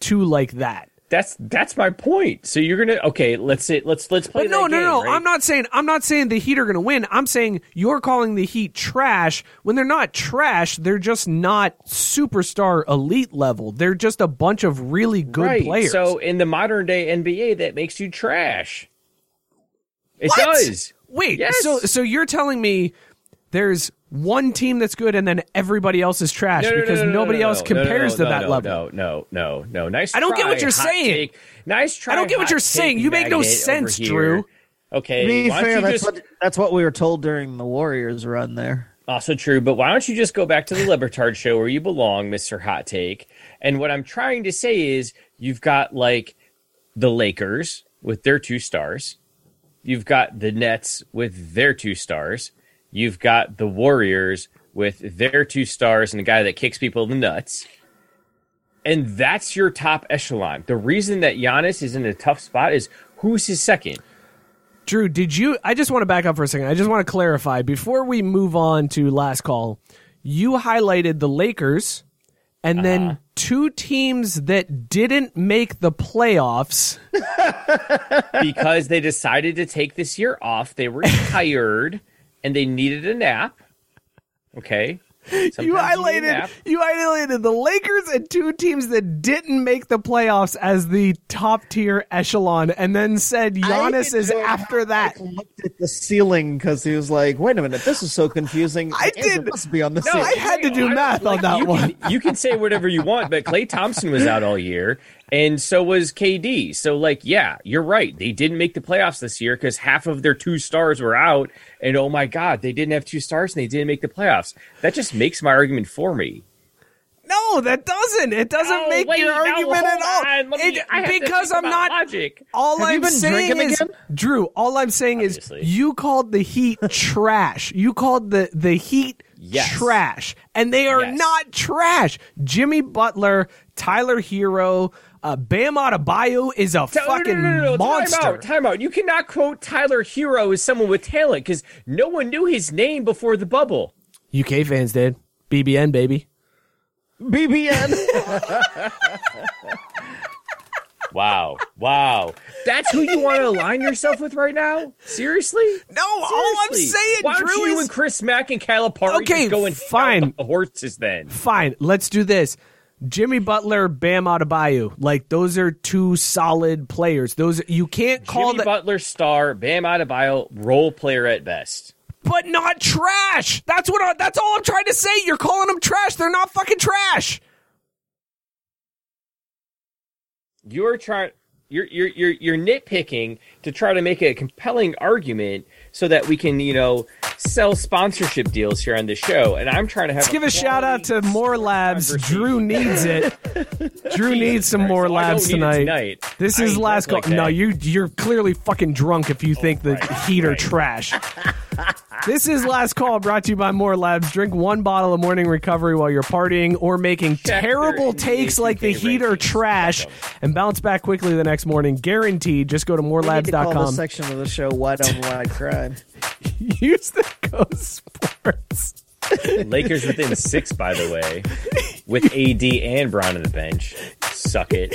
two like that. That's that's my point. So you're gonna okay. Let's say, let's let's play. But no, that no, game, no. Right? I'm not saying I'm not saying the Heat are gonna win. I'm saying you're calling the Heat trash when they're not trash. They're just not superstar elite level. They're just a bunch of really good right. players. So in the modern day N B A, that makes you trash. It what? does. Wait. Yes. So so you're telling me there's one team that's good and then everybody else is trash because nobody else compares to that level. No, no, no, no. Nice try. I don't get what you're saying. Nice try. I don't get what you're saying. You make no sense, Drew. Okay. To be fair, that's what, that's what we were told during the Warriors run there. Also true, but why don't you just go back to the Libertard show where you belong, Mister Hot Take? And what I'm trying to say is you've got like the Lakers with their two stars. You've got the Nets with their two stars. You've got the Warriors with their two stars and a guy that kicks people in the nuts. And that's your top echelon. The reason that Giannis is in a tough spot is who's his second? Drew, did you... I just want to back up for a second. I just want to clarify. Before we move on to last call, you highlighted the Lakers and uh-huh. then two teams that didn't make the playoffs. Because they decided to take this year off. They were tired. And they needed a nap. Okay. Sometimes you highlighted you, nap. you highlighted the Lakers and two teams that didn't make the playoffs as the top tier echelon, and then said Giannis is after that. I looked at the ceiling because he was like, "Wait a minute, this is so confusing." I did must be on the no, ceiling. I had to do I, math like, on that you one. Can, you can say whatever you want, but Klay Thompson was out all year, and so was K D. So, like, yeah, you're right. They didn't make the playoffs this year because half of their two stars were out, and oh my god, they didn't have two stars and they didn't make the playoffs. That just makes my argument for me. No, that doesn't. It doesn't oh, make wait, your argument no, at all. Me, it, because I'm not logic. All have I'm saying is again? Drew, all I'm saying Obviously. is you called the Heat trash. You called the the Heat yes. trash. And they are yes. not trash. Jimmy Butler, Tyler Herro, Uh, Bam Adebayo is a fucking no, no, no, no. monster. Time out, time out. You cannot quote Tyler Herro as someone with talent because no one knew his name before the bubble. U K fans did. B B N, baby. B B N. Wow. Wow. That's who you want to align yourself with right now? Seriously? No, Seriously. all I'm saying, Why Drew, don't you is... and Chris Mack and Calipari okay, just go and fine. the horses then? Fine. Let's do this. Jimmy Butler, Bam Adebayo, like those are two solid players. Those you can't call Jimmy the- Butler star, Bam Adebayo role player at best, but not trash. That's what. I, that's all I'm trying to say. You're calling them trash. They're not fucking trash. you're trying you're you're you're you're nitpicking to try to make a compelling argument so that we can, you know, sell sponsorship deals here on the show. And I'm trying to have Let's a give a shout out to More Labs. Drew needs it. Drew needs some More Labs tonight. tonight. This is last call. Like no, you you're clearly fucking drunk if you oh, think the right, heat right. are trash. This is Last Call, brought to you by More Labs. Drink one bottle of morning recovery while you're partying or making Check terrible takes like the heat or trash and bounce back quickly the next morning. Guaranteed. Just go to more labs dot com. We need to call the section of the show, Why Don't Lie Crime. Use the code SPORTS. Lakers within six, by the way, with A D and Bron on the bench. Suck it.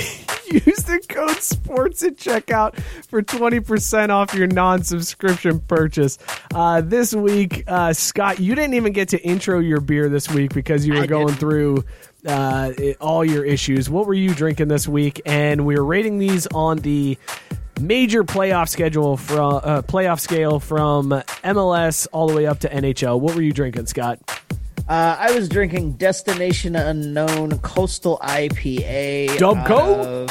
Use the code SPORTS at checkout for twenty percent off your non-subscription purchase. Uh, this week, uh, Scott, you didn't even get to intro your beer this week because you were I going didn't. through uh, it, all your issues. What were you drinking this week? And we were rating these on the major playoff schedule from uh, playoff scale from M L S all the way up to N H L. What were you drinking, Scott? Uh, I was drinking Destination Unknown Coastal I P A. Dubco?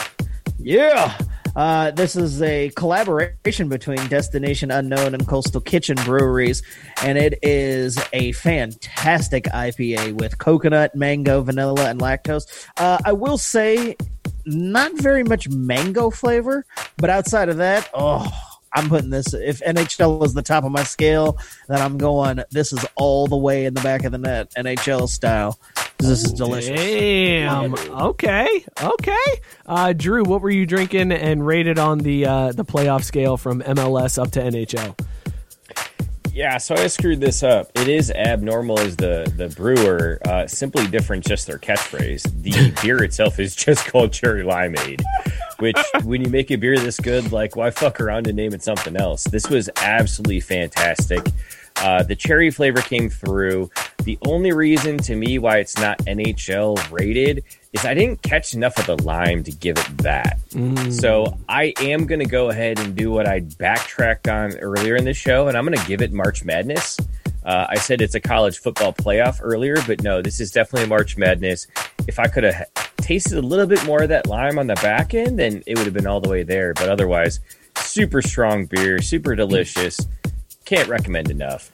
Yeah. Uh, this is a collaboration between Destination Unknown and Coastal Kitchen Breweries, and it is a fantastic I P A with coconut, mango, vanilla, and lactose. Uh, I will say not very much mango flavor, but outside of that, oh, I'm putting this, if N H L is the top of my scale, then I'm going, this is all the way in the back of the net, N H L style. This is delicious. Damn. Okay. Okay. Uh, Drew, what were you drinking and rated on the uh, the playoff scale from M L S up to N H L? Yeah, so I screwed this up. It is abnormal as the, the brewer. Uh, simply different, just their catchphrase. The beer itself is just called Cherry Limeade, which when you make a beer this good, like, why fuck around and name it something else? This was absolutely fantastic. Uh, the cherry flavor came through. The only reason to me why it's not N H L rated is I didn't catch enough of the lime to give it that. Mm. So I am going to go ahead and do what I backtracked on earlier in the show, and I'm going to give it March Madness. Uh, I said it's a college football playoff earlier, but no, this is definitely March Madness. If I could have tasted a little bit more of that lime on the back end, then it would have been all the way there. But otherwise, super strong beer, super delicious. Can't recommend enough.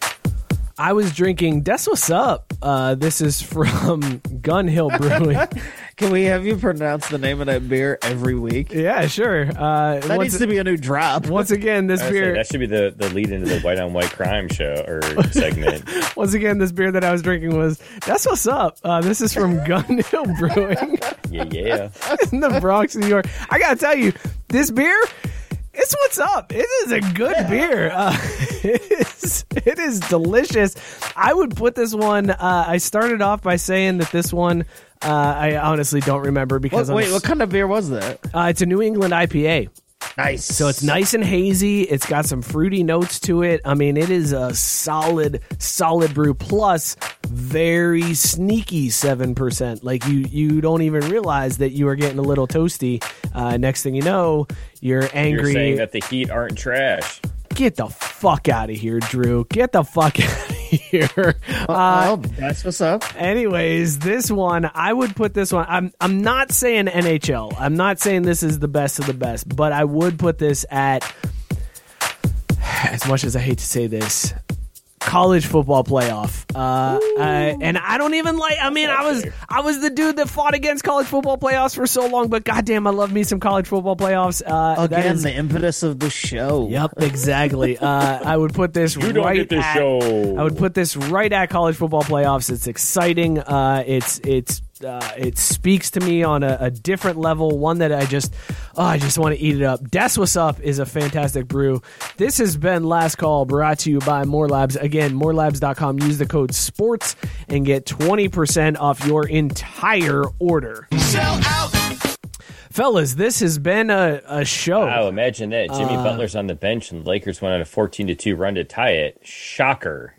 I was drinking That's What's Up. Uh, this is from Gun Hill Brewing. Can we have you pronounce the name of that beer every week? Yeah, sure. Uh, that needs a, to be a new drop. Once again, this Honestly, beer... That should be the, the lead into the White on White Crime show or segment. Once again, this beer that I was drinking was That's What's Up. Uh, this is from Gun Hill Brewing. Yeah, yeah. In the Bronx, New York. I gotta tell you, this beer... It's what's up. It is a good yeah. beer. Uh, it is it is delicious. I would put this one. Uh, I started off by saying that this one. Uh, I honestly don't remember because. What, wait, what kind of beer was that? Uh, it's a New England I P A. Nice. So it's nice and hazy. It's got some fruity notes to it. I mean, it is a solid, solid brew. Plus, very sneaky seven percent. Like, you you don't even realize that you are getting a little toasty. Uh, next thing you know, you're angry. You're saying that the Heat aren't trash. Get the fuck out of here, Drew. Get the fuck out of here. Uh, that's what's up. Anyways, this one, I would put this one. I'm I'm not saying N H L. I'm not saying this is the best of the best, but I would put this at, as much as I hate to say this, college football playoff. Uh, I, and I don't even like, I mean, I was I was the dude that fought against college football playoffs for so long, but goddamn, I love me some college football playoffs. Uh, Again, is, the impetus of the show. Yep, exactly. uh, I would put this you right don't get this at, show. I would put this right at college football playoffs. It's exciting. Uh, it's, it's, Uh, it speaks to me on a, a different level, one that I just oh, I just want to eat it up. That's What's Up is a fantastic brew. This has been Last Call, brought to you by More Labs. Again, more labs dot com. Use the code SPORTS and get twenty percent off your entire order. Sell out. Fellas, this has been a, a show. Wow, imagine that. Jimmy uh, Butler's on the bench and the Lakers went on a fourteen to two run to tie it. Shocker.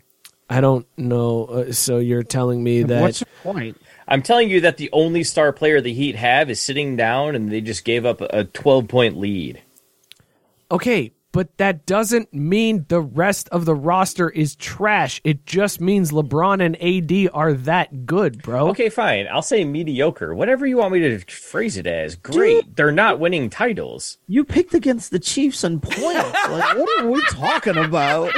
I don't know. Uh, so you're telling me that... What's your point? I'm telling you that the only star player the Heat have is sitting down, and they just gave up a twelve-point lead. Okay, but that doesn't mean the rest of the roster is trash. It just means LeBron and A D are that good, bro. Okay, fine. I'll say mediocre. Whatever you want me to phrase it as. Great. Dude, they're not winning titles. You picked against the Chiefs in playoffs. Like, what are we talking about?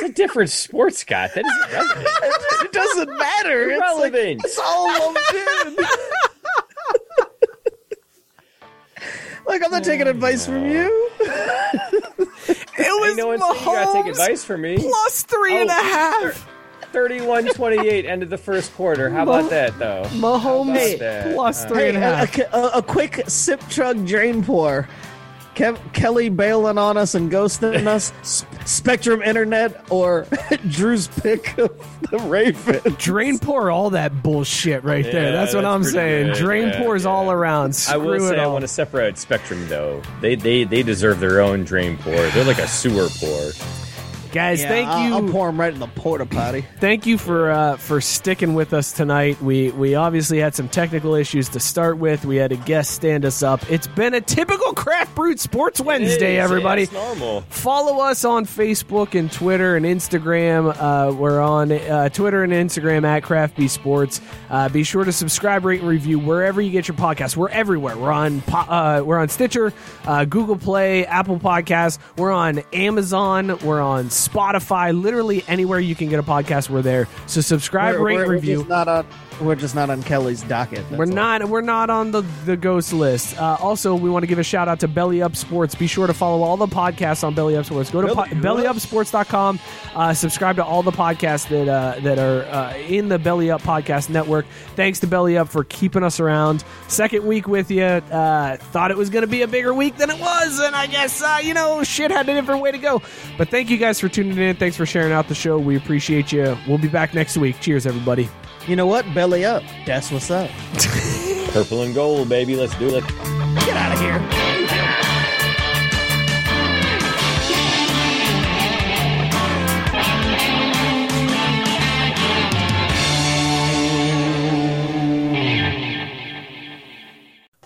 It's a different sport, Scott. That isn't relevant. It doesn't matter. It's relevant. Like, it's all I'm doing. Like, I'm not taking oh, advice no. from you. It was no one Mahomes. You gotta take advice from me. Plus three oh, and a half. thirty-one twenty-eight end of the first quarter. How about that, though? Mahomes that? plus uh, three hey, and a half. A, a, a quick sip, chug, drain, pour. Kev, Kelly bailing on us and ghosting us. S- Spectrum Internet or Drew's pick of the Raven. Drain, pour, all that bullshit right yeah, there. That's what that's I'm saying. Good. Drain, yeah, pours yeah. all around. Screw I will say it all. I want to separate Spectrum, though. They, they they deserve their own drain, pour. They're like a sewer pour. Guys, yeah, thank I'll, you. I'll pour them right in the porta potty. Thank you for uh, for sticking with us tonight. We we obviously had some technical issues to start with. We had a guest stand us up. It's been a typical Craft Brewed Sports Wednesday, is, everybody. It's normal. Follow us on Facebook and Twitter and Instagram. Uh, we're on uh, Twitter and Instagram at Craft B Sports. Uh, be sure to subscribe, rate, and review wherever you get your podcasts. We're everywhere. We're on po- uh, we're on Stitcher, uh, Google Play, Apple Podcasts. We're on Amazon. We're on Spotify, literally anywhere you can get a podcast, we're there. So subscribe, we're, rate, we're, review. We're just not on, we're just not on Kelly's docket. We're not. All. We're not on the, the ghost list. Uh, also, we want to give a shout out to Belly Up Sports. Be sure to follow all the podcasts on Belly Up Sports. Go to po- belly up sports dot com. Uh, subscribe to all the podcasts that uh, that are uh, in the Belly Up Podcast Network. Thanks to Belly Up for keeping us around. Second week with you. Uh, thought it was going to be a bigger week than it was, and I guess uh, you know shit had a different way to go. But thank you guys for tuning in. Thanks for sharing out the show. We appreciate you. We'll be back next week. Cheers, everybody. You know what? Belly up. That's what's up. Purple and gold, baby. Let's do it. Get out of here.